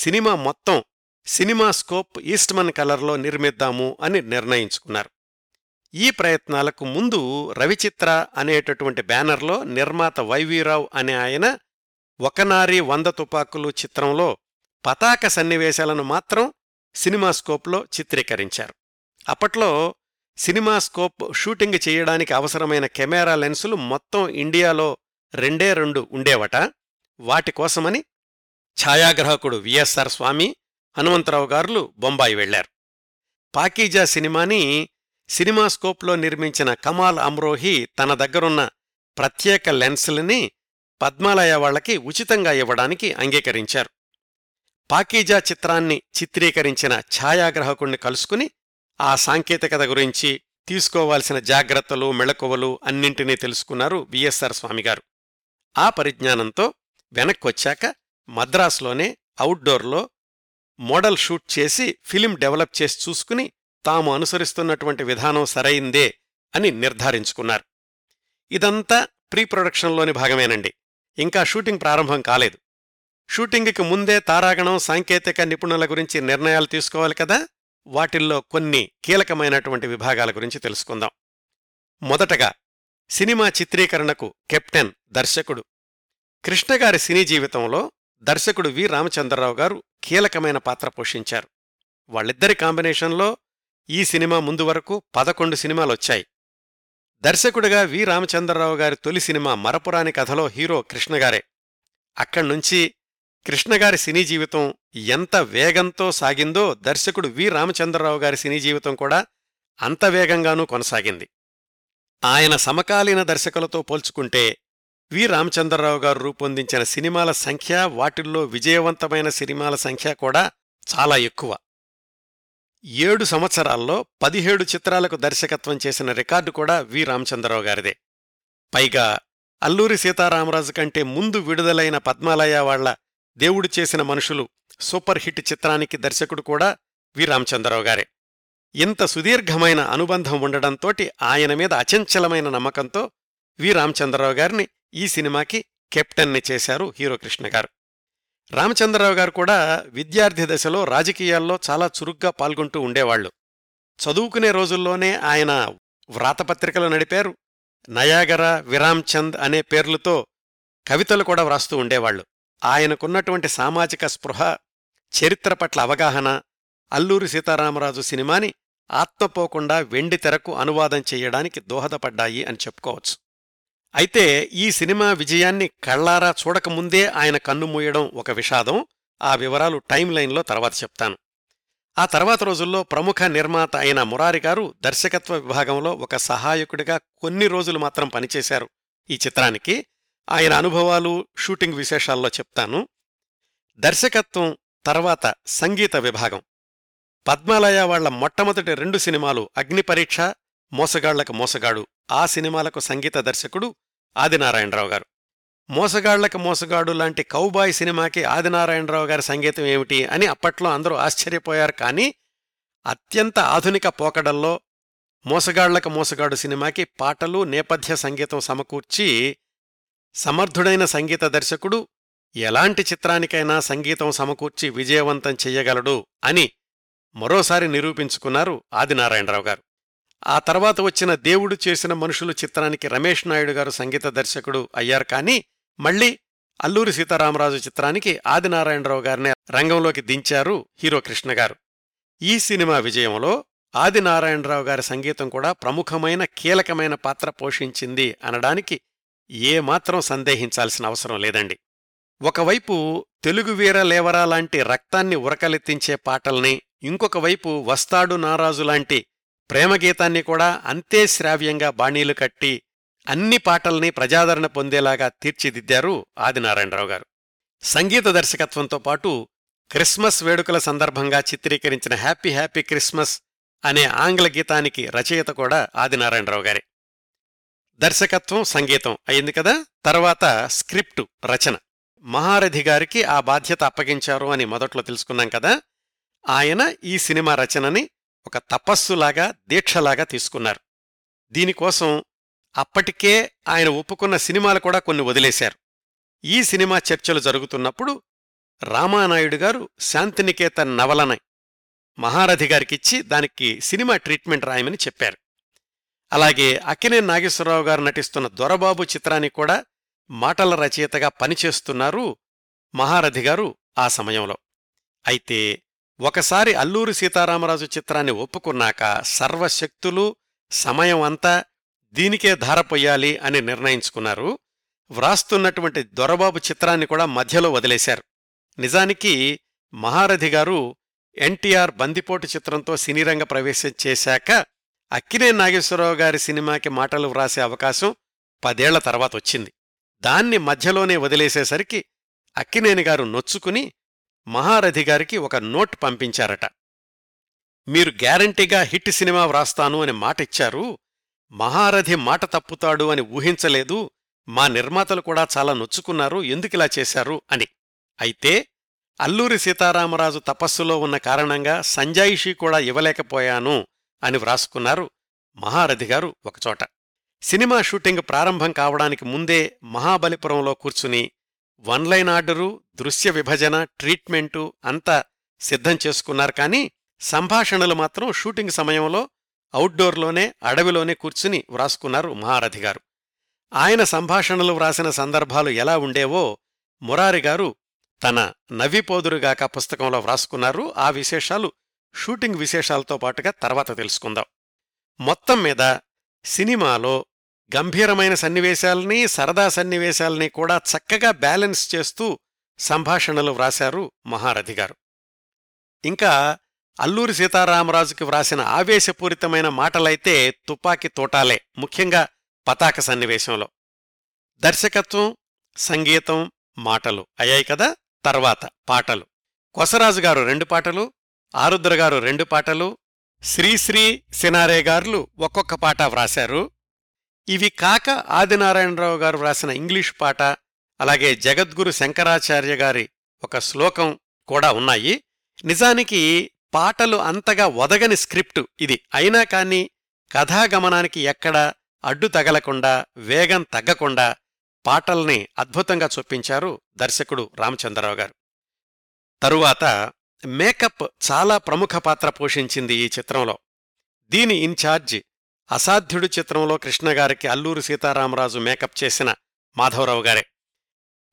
సినిమా మొత్తం సినిమాస్కోప్ ఈస్ట్మన్ కలర్లో నిర్మిద్దాము అని నిర్ణయించుకున్నారు. ఈ ప్రయత్నాలకు ముందు రవిచిత్ర అనేటటువంటి బ్యానర్లో నిర్మాత వైవీరావు అనే ఆయన 100 తుపాకులు చిత్రంలో పతాక సన్నివేశాలను మాత్రం సినిమాస్కోప్లో చిత్రీకరించారు. అప్పట్లో సినిమాస్కోప్ షూటింగ్ చేయడానికి అవసరమైన కెమెరా లెన్సులు మొత్తం ఇండియాలో 2 ఉండేవట. వాటికోసమని ఛాయాగ్రాహకుడు విఎస్సార్ స్వామి, హనుమంతరావు గారులు బొంబాయి వెళ్లారు. పాకీజా సినిమాని సినిమాస్కోప్లో నిర్మించిన కమాల్ అమ్రోహి తన దగ్గరున్న ప్రత్యేక లెన్సులని పద్మాలయ వాళ్లకి ఉచితంగా ఇవ్వడానికి అంగీకరించారు. పాకీజా చిత్రాన్ని చిత్రీకరించిన ఛాయాగ్రాహకుణ్ణి కలుసుకుని ఆ సాంకేతికత గురించి తీసుకోవాల్సిన జాగ్రత్తలు, మెళకువలు అన్నింటినీ తెలుసుకున్నారు విఎస్ఆర్ స్వామిగారు. ఆ పరిజ్ఞానంతో వెనక్కొచ్చాక మద్రాసులోనే అవుట్డోర్లో మోడల్ షూట్ చేసి ఫిలిం డెవలప్ చేసి చూసుకుని తాము అనుసరిస్తున్నటువంటి విధానం సరైందే అని నిర్ధారించుకున్నారు. ఇదంతా ప్రీ ప్రొడక్షన్లోని భాగమేనండి. ఇంకా షూటింగ్ ప్రారంభం కాలేదు. షూటింగ్కి ముందే తారాగణం సాంకేతిక నిపుణుల గురించి నిర్ణయాలు తీసుకోవాలి కదా. వాటిల్లో కొన్ని కీలకమైనటువంటి విభాగాల గురించి తెలుసుకుందాం. మొదటగా సినిమా చిత్రీకరణకు కెప్టెన్ దర్శకుడు. కృష్ణగారి సినీ జీవితంలో దర్శకుడు వి రామచంద్రరావు గారు కీలకమైన పాత్ర పోషించారు. వాళ్ళిద్దరి కాంబినేషన్లో ఈ సినిమా ముందు వరకు 11 సినిమాలొచ్చాయి. దర్శకుడిగా వి రామచంద్రరావు గారి తొలి సినిమా మరపురాని కథలో హీరో కృష్ణగారే. అక్కడ్నుంచి కృష్ణగారి సినీ జీవితం ఎంత వేగంతో సాగిందో దర్శకుడు వి రామచంద్రరావు గారి సినీ జీవితం కూడా అంత వేగంగానూ కొనసాగింది. ఆయన సమకాలీన దర్శకులతో పోల్చుకుంటే వి రామచంద్రరావు గారు రూపొందించిన సినిమాల సంఖ్య, వాటిల్లో విజయవంతమైన సినిమాల సంఖ్య కూడా చాలా ఎక్కువ. 7 సంవత్సరాల్లో 17 చిత్రాలకు దర్శకత్వం చేసిన రికార్డు కూడా వి రామచంద్రరావు గారిదే. పైగా అల్లూరి సీతారామరాజు కంటే ముందు విడుదలైన పద్మాలయ వాళ్ల దేవుడు చేసిన మనుషులు సూపర్ హిట్ చిత్రానికి దర్శకుడు కూడా వి రామచంద్రరావు గారే. ఇంత సుదీర్ఘమైన అనుబంధం ఉండడంతోటి ఆయన మీద అచంచలమైన నమ్మకంతో వి రామచంద్రరావు గారిని ఈ సినిమాకి కెప్టెన్ని చేశారు హీరో కృష్ణ గారు. రామచంద్రరావు గారు కూడా విద్యార్థి దశలో రాజకీయాల్లో చాలా చురుగ్గా పాల్గొంటూ ఉండేవాళ్లు. చదువుకునే రోజుల్లోనే ఆయన వ్రాతపత్రికలు నడిపారు. నయాగర, విరామ్చంద్ అనే పేర్లతో కవితలు కూడా వ్రాస్తూ ఉండేవాళ్లు. ఆయనకున్నటువంటి సామాజిక స్పృహ, చరిత్ర పట్ల అవగాహన అల్లూరి సీతారామరాజు సినిమాని ఆత్మపోకుండా వెండితెరకు అనువాదం చెయ్యడానికి దోహదపడ్డాయి అని చెప్పుకోవచ్చు. అయితే ఈ సినిమా విజయాన్ని కళ్లారా చూడకముందే ఆయన కన్ను మూయడం ఒక విషాదం. ఆ వివరాలు టైం లైన్లో తర్వాత చెప్తాను. ఆ తర్వాత రోజుల్లో ప్రముఖ నిర్మాత అయిన మురారి గారు దర్శకత్వ విభాగంలో ఒక సహాయకుడిగా కొన్ని రోజులు మాత్రం పనిచేశారు. ఈ చిత్రానికి ఆయన అనుభవాలు, షూటింగ్ విశేషాల్లో చెప్తాను. దర్శకత్వం, తర్వాత సంగీత విభాగం. పద్మాలయ వాళ్ల మొట్టమొదటి 2 సినిమాలు అగ్నిపరీక్ష, మోసగాళ్లకు మోసగాడు. ఆ సినిమాలకు సంగీత దర్శకుడు ఆదినారాయణరావు గారు. మోసగాళ్లకు మోసగాడు లాంటి కౌబాయ్ సినిమాకి ఆదినారాయణరావు గారి సంగీతం ఏమిటి అని అప్పట్లో అందరూ ఆశ్చర్యపోయారు. కానీ అత్యంత ఆధునిక పోకడల్లో మోసగాళ్లకు మోసగాడు సినిమాకి పాటలు, నేపథ్య సంగీతం సమకూర్చి సమర్థుడైన సంగీత దర్శకుడు ఎలాంటి చిత్రానికైనా సంగీతం సమకూర్చి విజయవంతం చెయ్యగలడు అని మరోసారి నిరూపించుకున్నారు ఆదినారాయణరావు గారు. ఆ తర్వాత వచ్చిన దేవుడు చేసిన మనుషులు చిత్రానికి రమేష్ నాయుడు గారు సంగీత దర్శకుడు అయ్యారు. కానీ మళ్లీ అల్లూరి సీతారామరాజు చిత్రానికి ఆదినారాయణరావు గారిని రంగంలోకి దించారు హీరో కృష్ణ గారు. ఈ సినిమా విజయంలో ఆదినారాయణరావు గారి సంగీతం కూడా ప్రముఖమైన, కీలకమైన పాత్ర పోషించింది అనడానికి ఏమాత్రం సందేహించాల్సిన అవసరం లేదండి. ఒకవైపు తెలుగు వీర లేవరా లాంటి రక్తాన్ని ఉరకలెత్తించే పాటల్ని, ఇంకొకవైపు వస్తాడు నారాజు లాంటి ప్రేమగీతాన్ని కూడా అంతే శ్రావ్యంగా బాణీలు కట్టి అన్ని పాటల్ని ప్రజాదరణ పొందేలాగా తీర్చిదిద్దారు ఆదినారాయణరావు గారు. సంగీత దర్శకత్వంతో పాటు క్రిస్మస్ వేడుకల సందర్భంగా చిత్రీకరించిన హ్యాపీ హ్యాపీ క్రిస్మస్ అనే ఆంగ్ల గీతానికి రచయిత కూడా ఆదినారాయణరావు గారే. దర్శకత్వం, సంగీతం అయింది కదా. తర్వాత స్క్రిప్టు రచన మహారథి గారికి ఆ బాధ్యత అప్పగించారు అని మొదట్లో తెలుసుకున్నాం కదా. ఆయన ఈ సినిమా రచనని ఒక తపస్సులాగా, దీక్షలాగా తీసుకున్నారు. దీనికోసం అప్పటికే ఆయన ఒప్పుకున్న సినిమాలు కూడా కొన్ని వదిలేశారు. ఈ సినిమా చర్చలు జరుగుతున్నప్పుడు రామానాయుడు గారు శాంతినికేతన్ నవలని మహారథి గారికిచ్చి దానికి సినిమా ట్రీట్మెంట్ రాయమని చెప్పారు. అలాగే అక్కినేని నాగేశ్వరరావు గారు నటిస్తున్న దొరబాబు చిత్రానికి కూడా మాటల రచయితగా పనిచేస్తున్నారు మహారథి గారు ఆ సమయంలో. అయితే ఒకసారి అల్లూరి సీతారామరాజు చిత్రాన్ని ఒప్పుకున్నాక సర్వశక్తులు, సమయం అంతా దీనికే ధారపోయాలి అని నిర్ణయించుకున్నారు. వ్రాస్తున్నటువంటి దొరబాబు చిత్రాన్ని కూడా మధ్యలో వదిలేశారు. నిజానికి మహారథి గారు ఎన్టీఆర్ బందిపోటు చిత్రంతో సినీరంగ ప్రవేశం చేశాక అక్కినేని నాగేశ్వరరావు గారి సినిమాకి మాటలు వ్రాసే అవకాశం 10 ఏళ్ల తర్వాత వచ్చింది. దాన్ని మధ్యలోనే వదిలేసేసరికి అక్కినేని గారు నొచ్చుకుని మహారథి గారికి ఒక నోట్ పంపించారట. మీరు గ్యారంటీగా హిట్ సినిమా వ్రాస్తాను అని మాటిచ్చారు. మహారథి మాట తప్పుతాడు అని ఊహించలేదు. మా నిర్మాతలు కూడా చాలా నొచ్చుకున్నారు, ఎందుకిలా చేశారు అని. అయితే అల్లూరి సీతారామరాజు తపస్సులో ఉన్న కారణంగా సంజాయిషీ కూడా ఇవ్వలేకపోయాను అని వ్రాసుకున్నారు మహారథి గారు ఒకచోట. సినిమా షూటింగ్ ప్రారంభం కావడానికి ముందే మహాబలిపురంలో కూర్చుని వన్లైన్ ఆర్డరు, దృశ్య విభజన, ట్రీట్మెంటు అంతా సిద్ధం చేసుకున్నారు. కానీ సంభాషణలు మాత్రం షూటింగ్ సమయంలో అవుట్డోర్లోనే, అడవిలోనే కూర్చుని వ్రాసుకున్నారు మహారథి గారు. ఆయన సంభాషణలు వ్రాసిన సందర్భాలు ఎలా ఉండేవో మురారి గారు తన నవ్విపోదురుగాక పుస్తకంలో వ్రాసుకున్నారు. ఆ విశేషాలు షూటింగ్ విశేషాలతో పాటుగా తర్వాత తెలుసుకుందాం. మొత్తం మీద సినిమాలో గంభీరమైన సన్నివేశాల్ని, సరదా సన్నివేశాల్ని కూడా చక్కగా బ్యాలెన్స్ చేస్తూ సంభాషణలు వ్రాశారు మహారథి గారు. ఇంకా అల్లూరి సీతారామరాజుకి వ్రాసిన ఆవేశపూరితమైన మాటలైతే తుపాకీ తోటాలే, ముఖ్యంగా పతాక సన్నివేశంలో. దర్శకత్వం, సంగీతం, మాటలు అయ్యాయి కదా. తర్వాత పాటలు. కొసరాజు గారు 2 పాటలు, ఆరుద్ర గారు 2 పాటలు, శ్రీశ్రీ, సినారే గారులు ఒక్కొక్క పాట వ్రాశారు. ఇవి కాక ఆదినారాయణరావు గారు వ్రాసిన ఇంగ్లీష్ పాట, అలాగే జగద్గురు శంకరాచార్య గారి ఒక శ్లోకం కూడా ఉన్నాయి. నిజానికి పాటలు అంతగా ఒదగని స్క్రిప్టు ఇది. అయినా కానీ కథాగమనానికి ఎక్కడా అడ్డు తగలకుండా, వేగం తగ్గకుండా పాటల్ని అద్భుతంగా చొప్పించారు దర్శకుడు రామచంద్రరావు గారు. తరువాత మేకప్ చాలా ప్రముఖ పాత్ర పోషించింది ఈ చిత్రంలో. దీని ఇన్ఛార్జ్ అసాధ్యుడు చిత్రంలో కృష్ణగారికి అల్లూరి సీతారామరాజు మేకప్ చేసిన మాధవరావు గారే.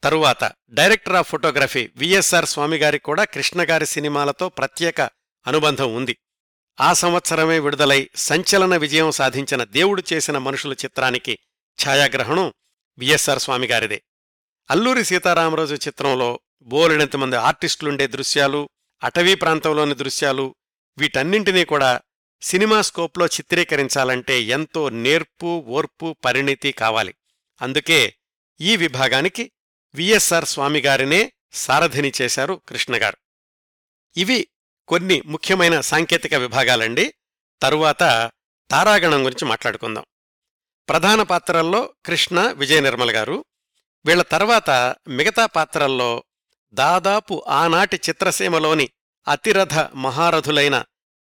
తరువాత director of photography VSR Swamy గారికి కూడా కృష్ణగారి సినిమాలతో ప్రత్యేక అనుబంధం ఉంది. ఆ సంవత్సరమే విడుదలై సంచలన విజయం సాధించిన దేవుడు చేసిన మనుషులు చిత్రానికి ఛాయాగ్రహణం, విఎస్సార్ స్వామి గారిదే. అల్లూరి సీతారామరాజు చిత్రంలో బోలెడంతమంది ఆర్టిస్టులుండే దృశ్యాలు, అటవీ ప్రాంతంలోని దృశ్యాలు, వీటన్నింటినీ కూడా సినిమా స్కోప్లో చిత్రీకరించాలంటే ఎంతో నేర్పు, ఓర్పు, పరిణితి కావాలి. అందుకే ఈ విభాగానికి విఎస్ఆర్ స్వామిగారినే సారథిని చేశారు కృష్ణగారు. ఇవి కొన్ని ముఖ్యమైన సాంకేతిక విభాగాలండి. తరువాత తారాగణం గురించి మాట్లాడుకుందాం. ప్రధాన పాత్రల్లో కృష్ణ, విజయనిర్మల్ గారు. వీళ్ల తర్వాత మిగతా పాత్రల్లో దాదాపు ఆనాటి చిత్రసీమలోని అతిరథ మహారథులైన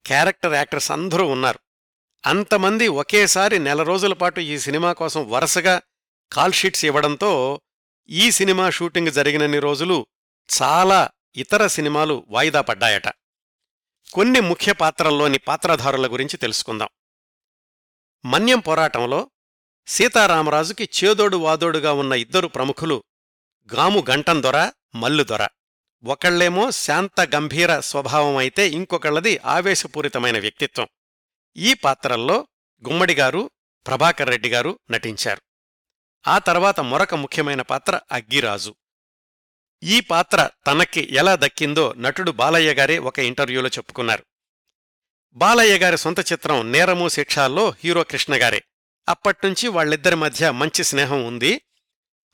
క్యారెక్టర్ యాక్టర్స్ అందరూ ఉన్నారు. అంతమంది ఒకేసారి నెల రోజుల పాటు ఈ సినిమా కోసం వరుసగా కాల్షీట్స్ ఇవ్వడంతో ఈ సినిమా షూటింగ్ జరిగినన్ని రోజులు చాలా ఇతర సినిమాలు వాయిదా పడ్డాయట. కొన్ని ముఖ్య పాత్రల్లోని పాత్రధారుల గురించి తెలుసుకుందాం. మన్యం పోరాటంలో సీతారామరాజుకి చేదోడు వాదోడుగా ఉన్న ఇద్దరు ప్రముఖులు గాము గంటం దొర, మల్లు దొర. ఒకళ్లేమో శాంత గంభీర స్వభావమైతే ఇంకొకళ్ళది ఆవేశపూరితమైన వ్యక్తిత్వం. ఈ పాత్రల్లో గుమ్మడి గారు, ప్రభాకర్ రెడ్డి గారు నటించారు. ఆ తర్వాత మరొక ముఖ్యమైన పాత్ర అగ్గిరాజు. ఈ పాత్ర తనకి ఎలా దక్కిందో నటుడు బాలయ్య గారే ఒక ఇంటర్వ్యూలో చెప్పుకున్నారు. బాలయ్య గారి సొంత చిత్రం నేరము శిక్షాల్లో హీరో కృష్ణ గారే. అప్పట్నుంచి వాళ్ళిద్దరి మధ్య మంచి స్నేహం ఉంది.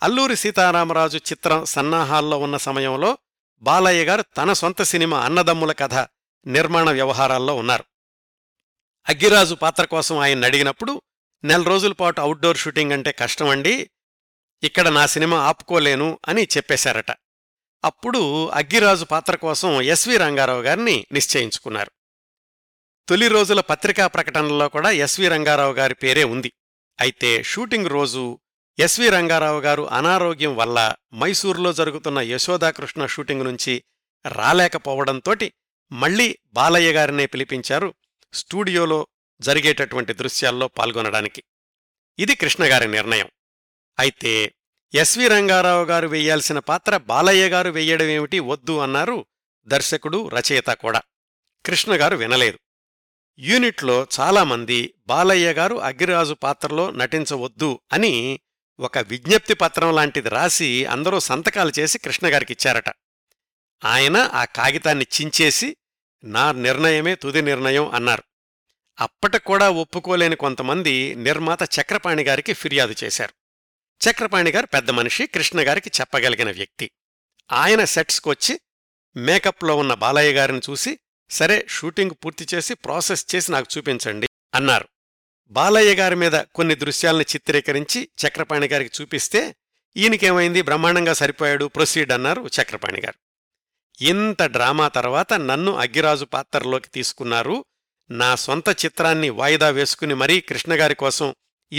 అల్లూరి సీతారామరాజు చిత్రం సన్నాహాల్లో ఉన్న సమయంలో బాలయ్య గారు తన సొంత సినిమా అన్నదమ్ముల కథ నిర్మాణ వ్యవహారాల్లో ఉన్నారు. అగ్గిరాజు పాత్ర కోసం ఆయన అడిగినప్పుడు, నెల రోజుల పాటు అవుట్డోర్ షూటింగ్ అంటే కష్టమండి, ఇక్కడ నా సినిమా ఆపుకోలేను అని చెప్పేశారట. అప్పుడు అగ్గిరాజు పాత్ర కోసం ఎస్వీ రంగారావు గారిని నిశ్చయించుకున్నారు. తొలి రోజుల పత్రికా ప్రకటనలో కూడా ఎస్వీ రంగారావు గారి పేరే ఉంది. అయితే షూటింగ్ రోజు ఎస్వీ రంగారావు గారు అనారోగ్యం వల్ల మైసూరులో జరుగుతున్న యశోదాకృష్ణ షూటింగ్ నుంచి రాలేకపోవడంతోటి మళ్లీ బాలయ్య గారినే పిలిపించారు స్టూడియోలో జరిగేటటువంటి దృశ్యాల్లో పాల్గొనడానికి. ఇది కృష్ణగారి నిర్ణయం. అయితే ఎస్వీ రంగారావు గారు వెయ్యాల్సిన పాత్ర బాలయ్య గారు వెయ్యడమేమిటి, వద్దు అన్నారు దర్శకుడు, రచయిత కూడా. కృష్ణగారు వినలేదు. యూనిట్లో చాలామంది బాలయ్య గారు అగ్గిరాజు పాత్రలో నటించవద్దు అని ఒక విజ్ఞప్తి పత్రం లాంటిది రాసి అందరూ సంతకాలు చేసి కృష్ణగారికిచ్చారట. ఆయన ఆ కాగితాన్ని చించేసి నా నిర్ణయమే తుది నిర్ణయం అన్నారు. అప్పటికూడా ఒప్పుకోలేని కొంతమంది నిర్మాత చక్రపాణి గారికి ఫిర్యాదు చేశారు. చక్రపాణి గారు పెద్ద మనిషి, కృష్ణగారికి చెప్పగలిగిన వ్యక్తి. ఆయన సెట్స్కొచ్చి మేకప్లో ఉన్న బాలయ్య గారిని చూసి, సరే షూటింగ్ పూర్తి చేసి ప్రాసెస్ చేసి నాకు చూపించండి అన్నారు. బాలయ్య గారి మీద కొన్ని దృశ్యాలను చిత్రీకరించి చక్రపాణి గారికి చూపిస్తే ఈయనకేమైంది, బ్రహ్మాండంగా సరిపోయాడు, ప్రొసీడ్ అన్నారు చక్రపాణి గారు. ఇంత డ్రామా తర్వాత నన్ను అగ్గిరాజు పాత్రలోకి తీసుకున్నారు. నా సొంత చిత్రాన్ని వాయిదా వేసుకుని మరీ కృష్ణగారి కోసం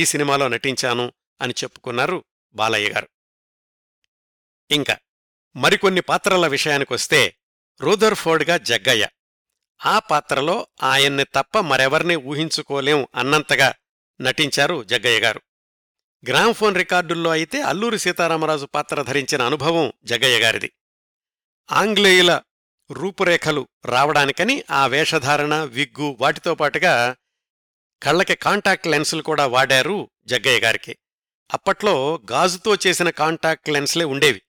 ఈ సినిమాలో నటించాను అని చెప్పుకున్నారు బాలయ్య గారు. ఇంకా మరికొన్ని పాత్రల విషయానికొస్తే రూదర్ఫోర్డ్గా జగ్గయ్య. ఆ పాత్రలో ఆయన్ని తప్ప మరెవర్నీ ఊహించుకోలేం అన్నంతగా నటించారు జగ్గయ్య గారు. గ్రామ్ఫోన్ రికార్డుల్లో అయితే అల్లూరి సీతారామరాజు పాత్ర ధరించిన అనుభవం జగ్గయ్య గారిది. ఆంగ్లేయుల రూపురేఖలు రావడానికని ఆ వేషధారణ, విగ్గు, వాటితో పాటుగా కళ్ళకి కాంటాక్ట్ లెన్సులు కూడా వాడారు జగ్గయ్య గారికి. అప్పట్లో గాజుతో చేసిన కాంటాక్ట్ లెన్స్లే ఉండేవి.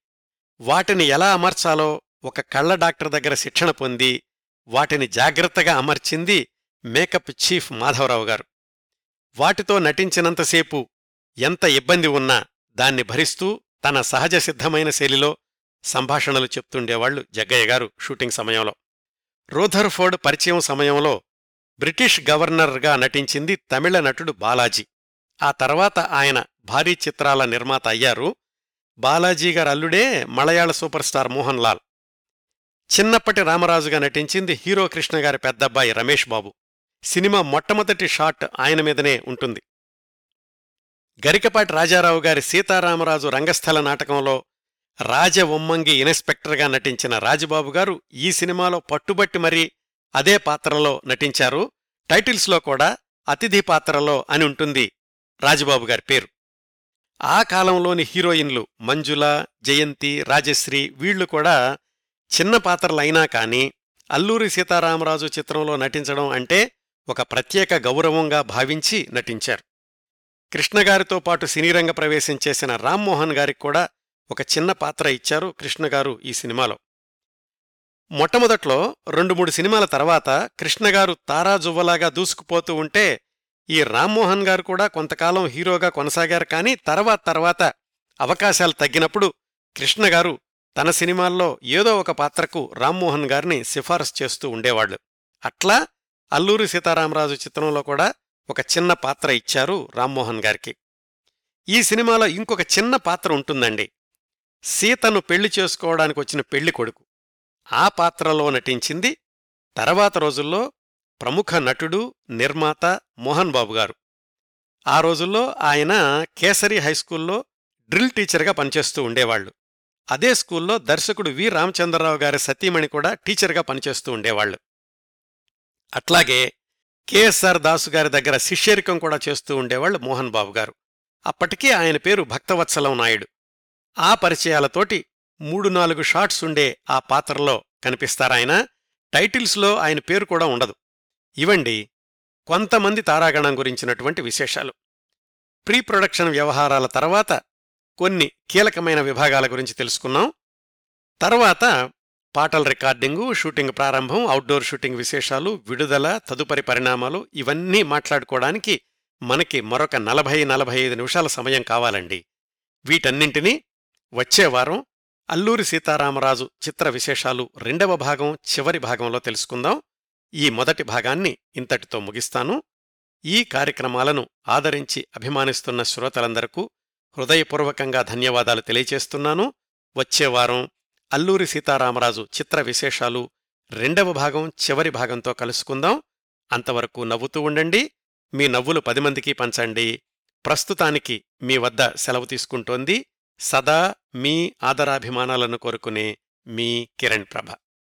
వాటిని ఎలా అమర్చాలో ఒక కళ్ళ డాక్టర్ దగ్గర శిక్షణ పొంది వాటిని జాగ్రత్తగా అమర్చింది మేకప్ చీఫ్ మాధవరావు గారు. వాటితో నటించినంతసేపు ఎంత ఇబ్బంది ఉన్నా దాన్ని భరిస్తూ తన సహజ సిద్ధమైన శైలిలో సంభాషణలు చెప్తుండేవాళ్లు జగ్గయ్య గారు షూటింగ్ సమయంలో. రూథర్ఫోర్డ్ పరిచయం సమయంలో బ్రిటిష్ గవర్నర్గా నటించింది తమిళ నటుడు బాలాజీ. ఆ తర్వాత ఆయన భారీ చిత్రాల నిర్మాత అయ్యారు. బాలాజీ గారు అల్లుడే మలయాళ సూపర్ స్టార్ మోహన్ లాల్. చిన్నప్పటి రామరాజుగా నటించింది హీరో కృష్ణ గారి పెద్దబ్బాయి రమేష్ బాబు. సినిమా మొట్టమొదటి షాట్ ఆయన మీదనే ఉంటుంది. గరికపాటి రాజారావు గారి సీతారామరాజు రంగస్థల నాటకంలో రాజవొమ్మంగి ఇన్స్పెక్టర్గా నటించిన రాజబాబు గారు ఈ సినిమాలో పట్టుబట్టి మరీ అదే పాత్రలో నటించారు. టైటిల్స్లో కూడా అతిథి పాత్రలో అని ఉంటుంది రాజబాబు గారి పేరు. ఆ కాలంలోని హీరోయిన్లు మంజుల, జయంతి, రాజశ్రీ వీళ్లు కూడా చిన్న పాత్రలైనా కానీ అల్లూరి సీతారామరాజు చిత్రంలో నటించడం అంటే ఒక ప్రత్యేక గౌరవంగా భావించి నటించారు. కృష్ణ గారితో పాటు సినీరంగ ప్రవేశం చేసిన రామ్మోహన్ గారికి కూడా ఒక చిన్న పాత్ర ఇచ్చారు కృష్ణ గారు ఈ సినిమాలో. మొట్టమొదట్లో 2-3 సినిమాల తర్వాత కృష్ణగారు తారాజువ్వలాగా దూసుకుపోతూ ఉంటే ఈ రామ్మోహన్ గారు కూడా కొంతకాలం హీరోగా కొనసాగారు. కానీ తర్వాత అవకాశాలు తగ్గినప్పుడు కృష్ణగారు తన సినిమాల్లో ఏదో ఒక పాత్రకు రామ్మోహన్ గారిని సిఫారసు చేస్తూ ఉండేవాళ్లు. అట్లా అల్లూరి సీతారామరాజు చిత్రంలో కూడా ఒక చిన్న పాత్ర ఇచ్చారు రామ్మోహన్ గారికి. ఈ సినిమాలో ఇంకొక చిన్న పాత్ర ఉంటుందండి, సీతను పెళ్లి చేసుకోవడానికి వచ్చిన పెళ్లి కొడుకు. ఆ పాత్రలో నటించింది తర్వాత రోజుల్లో ప్రముఖ నటుడు నిర్మాత మోహన్బాబు గారు. ఆ రోజుల్లో ఆయన కేసరి హైస్కూల్లో డ్రిల్ టీచర్గా పనిచేస్తూ ఉండేవాళ్లు. అదే స్కూల్లో దర్శకుడు వి రామచంద్రరావు గారి సతీమణి కూడా టీచర్గా పనిచేస్తూ ఉండేవాళ్లు. అట్లాగే కేఎస్ఆర్ దాసు గారి దగ్గర శిష్యరికం కూడా చేస్తూ ఉండేవాళ్లు మోహన్బాబు గారు. అప్పటికీ ఆయన పేరు భక్తవత్సలం నాయుడు. ఆ పరిచయాలతోటి 3-4 షాట్స్ ఉండే ఆ పాత్రలో కనిపిస్తారాయన. టైటిల్స్లో ఆయన పేరు కూడా ఉండదు. ఇవండి కొంతమంది తారాగణం గురించినటువంటి విశేషాలు. ప్రీ ప్రొడక్షన్ వ్యవహారాల తర్వాత కొన్ని కీలకమైన విభాగాల గురించి తెలుసుకున్నాం. తర్వాత పాటల రికార్డింగు, షూటింగ్ ప్రారంభం, అవుట్డోర్ షూటింగ్ విశేషాలు, విడుదల, తదుపరి పరిణామాలు ఇవన్నీ మాట్లాడుకోవడానికి మనకి మరొక 40-45 నిమిషాల సమయం కావాలండి. వీటన్నింటినీ వచ్చేవారం అల్లూరి సీతారామరాజు చిత్ర విశేషాలు 2వ భాగం చివరి భాగంలో తెలుసుకుందాం. ఈ మొదటి భాగాన్ని ఇంతటితో ముగిస్తాను. ఈ కార్యక్రమాలను ఆదరించి అభిమానిస్తున్న శ్రోతలందరకూ హృదయపూర్వకంగా ధన్యవాదాలు తెలియచేస్తున్నాను. వచ్చేవారం అల్లూరి సీతారామరాజు చిత్ర విశేషాలు 2వ భాగం చివరి భాగంతో కలుసుకుందాం. అంతవరకు నవ్వుతూ ఉండండి. మీ నవ్వులు 10 మందికి పంచండి. ప్రస్తుతానికి మీ వద్ద సెలవు తీసుకుంటోంది సదా మీ ఆదరాభిమానాలను కోరుకునే మీ కిరణ్ ప్రభ.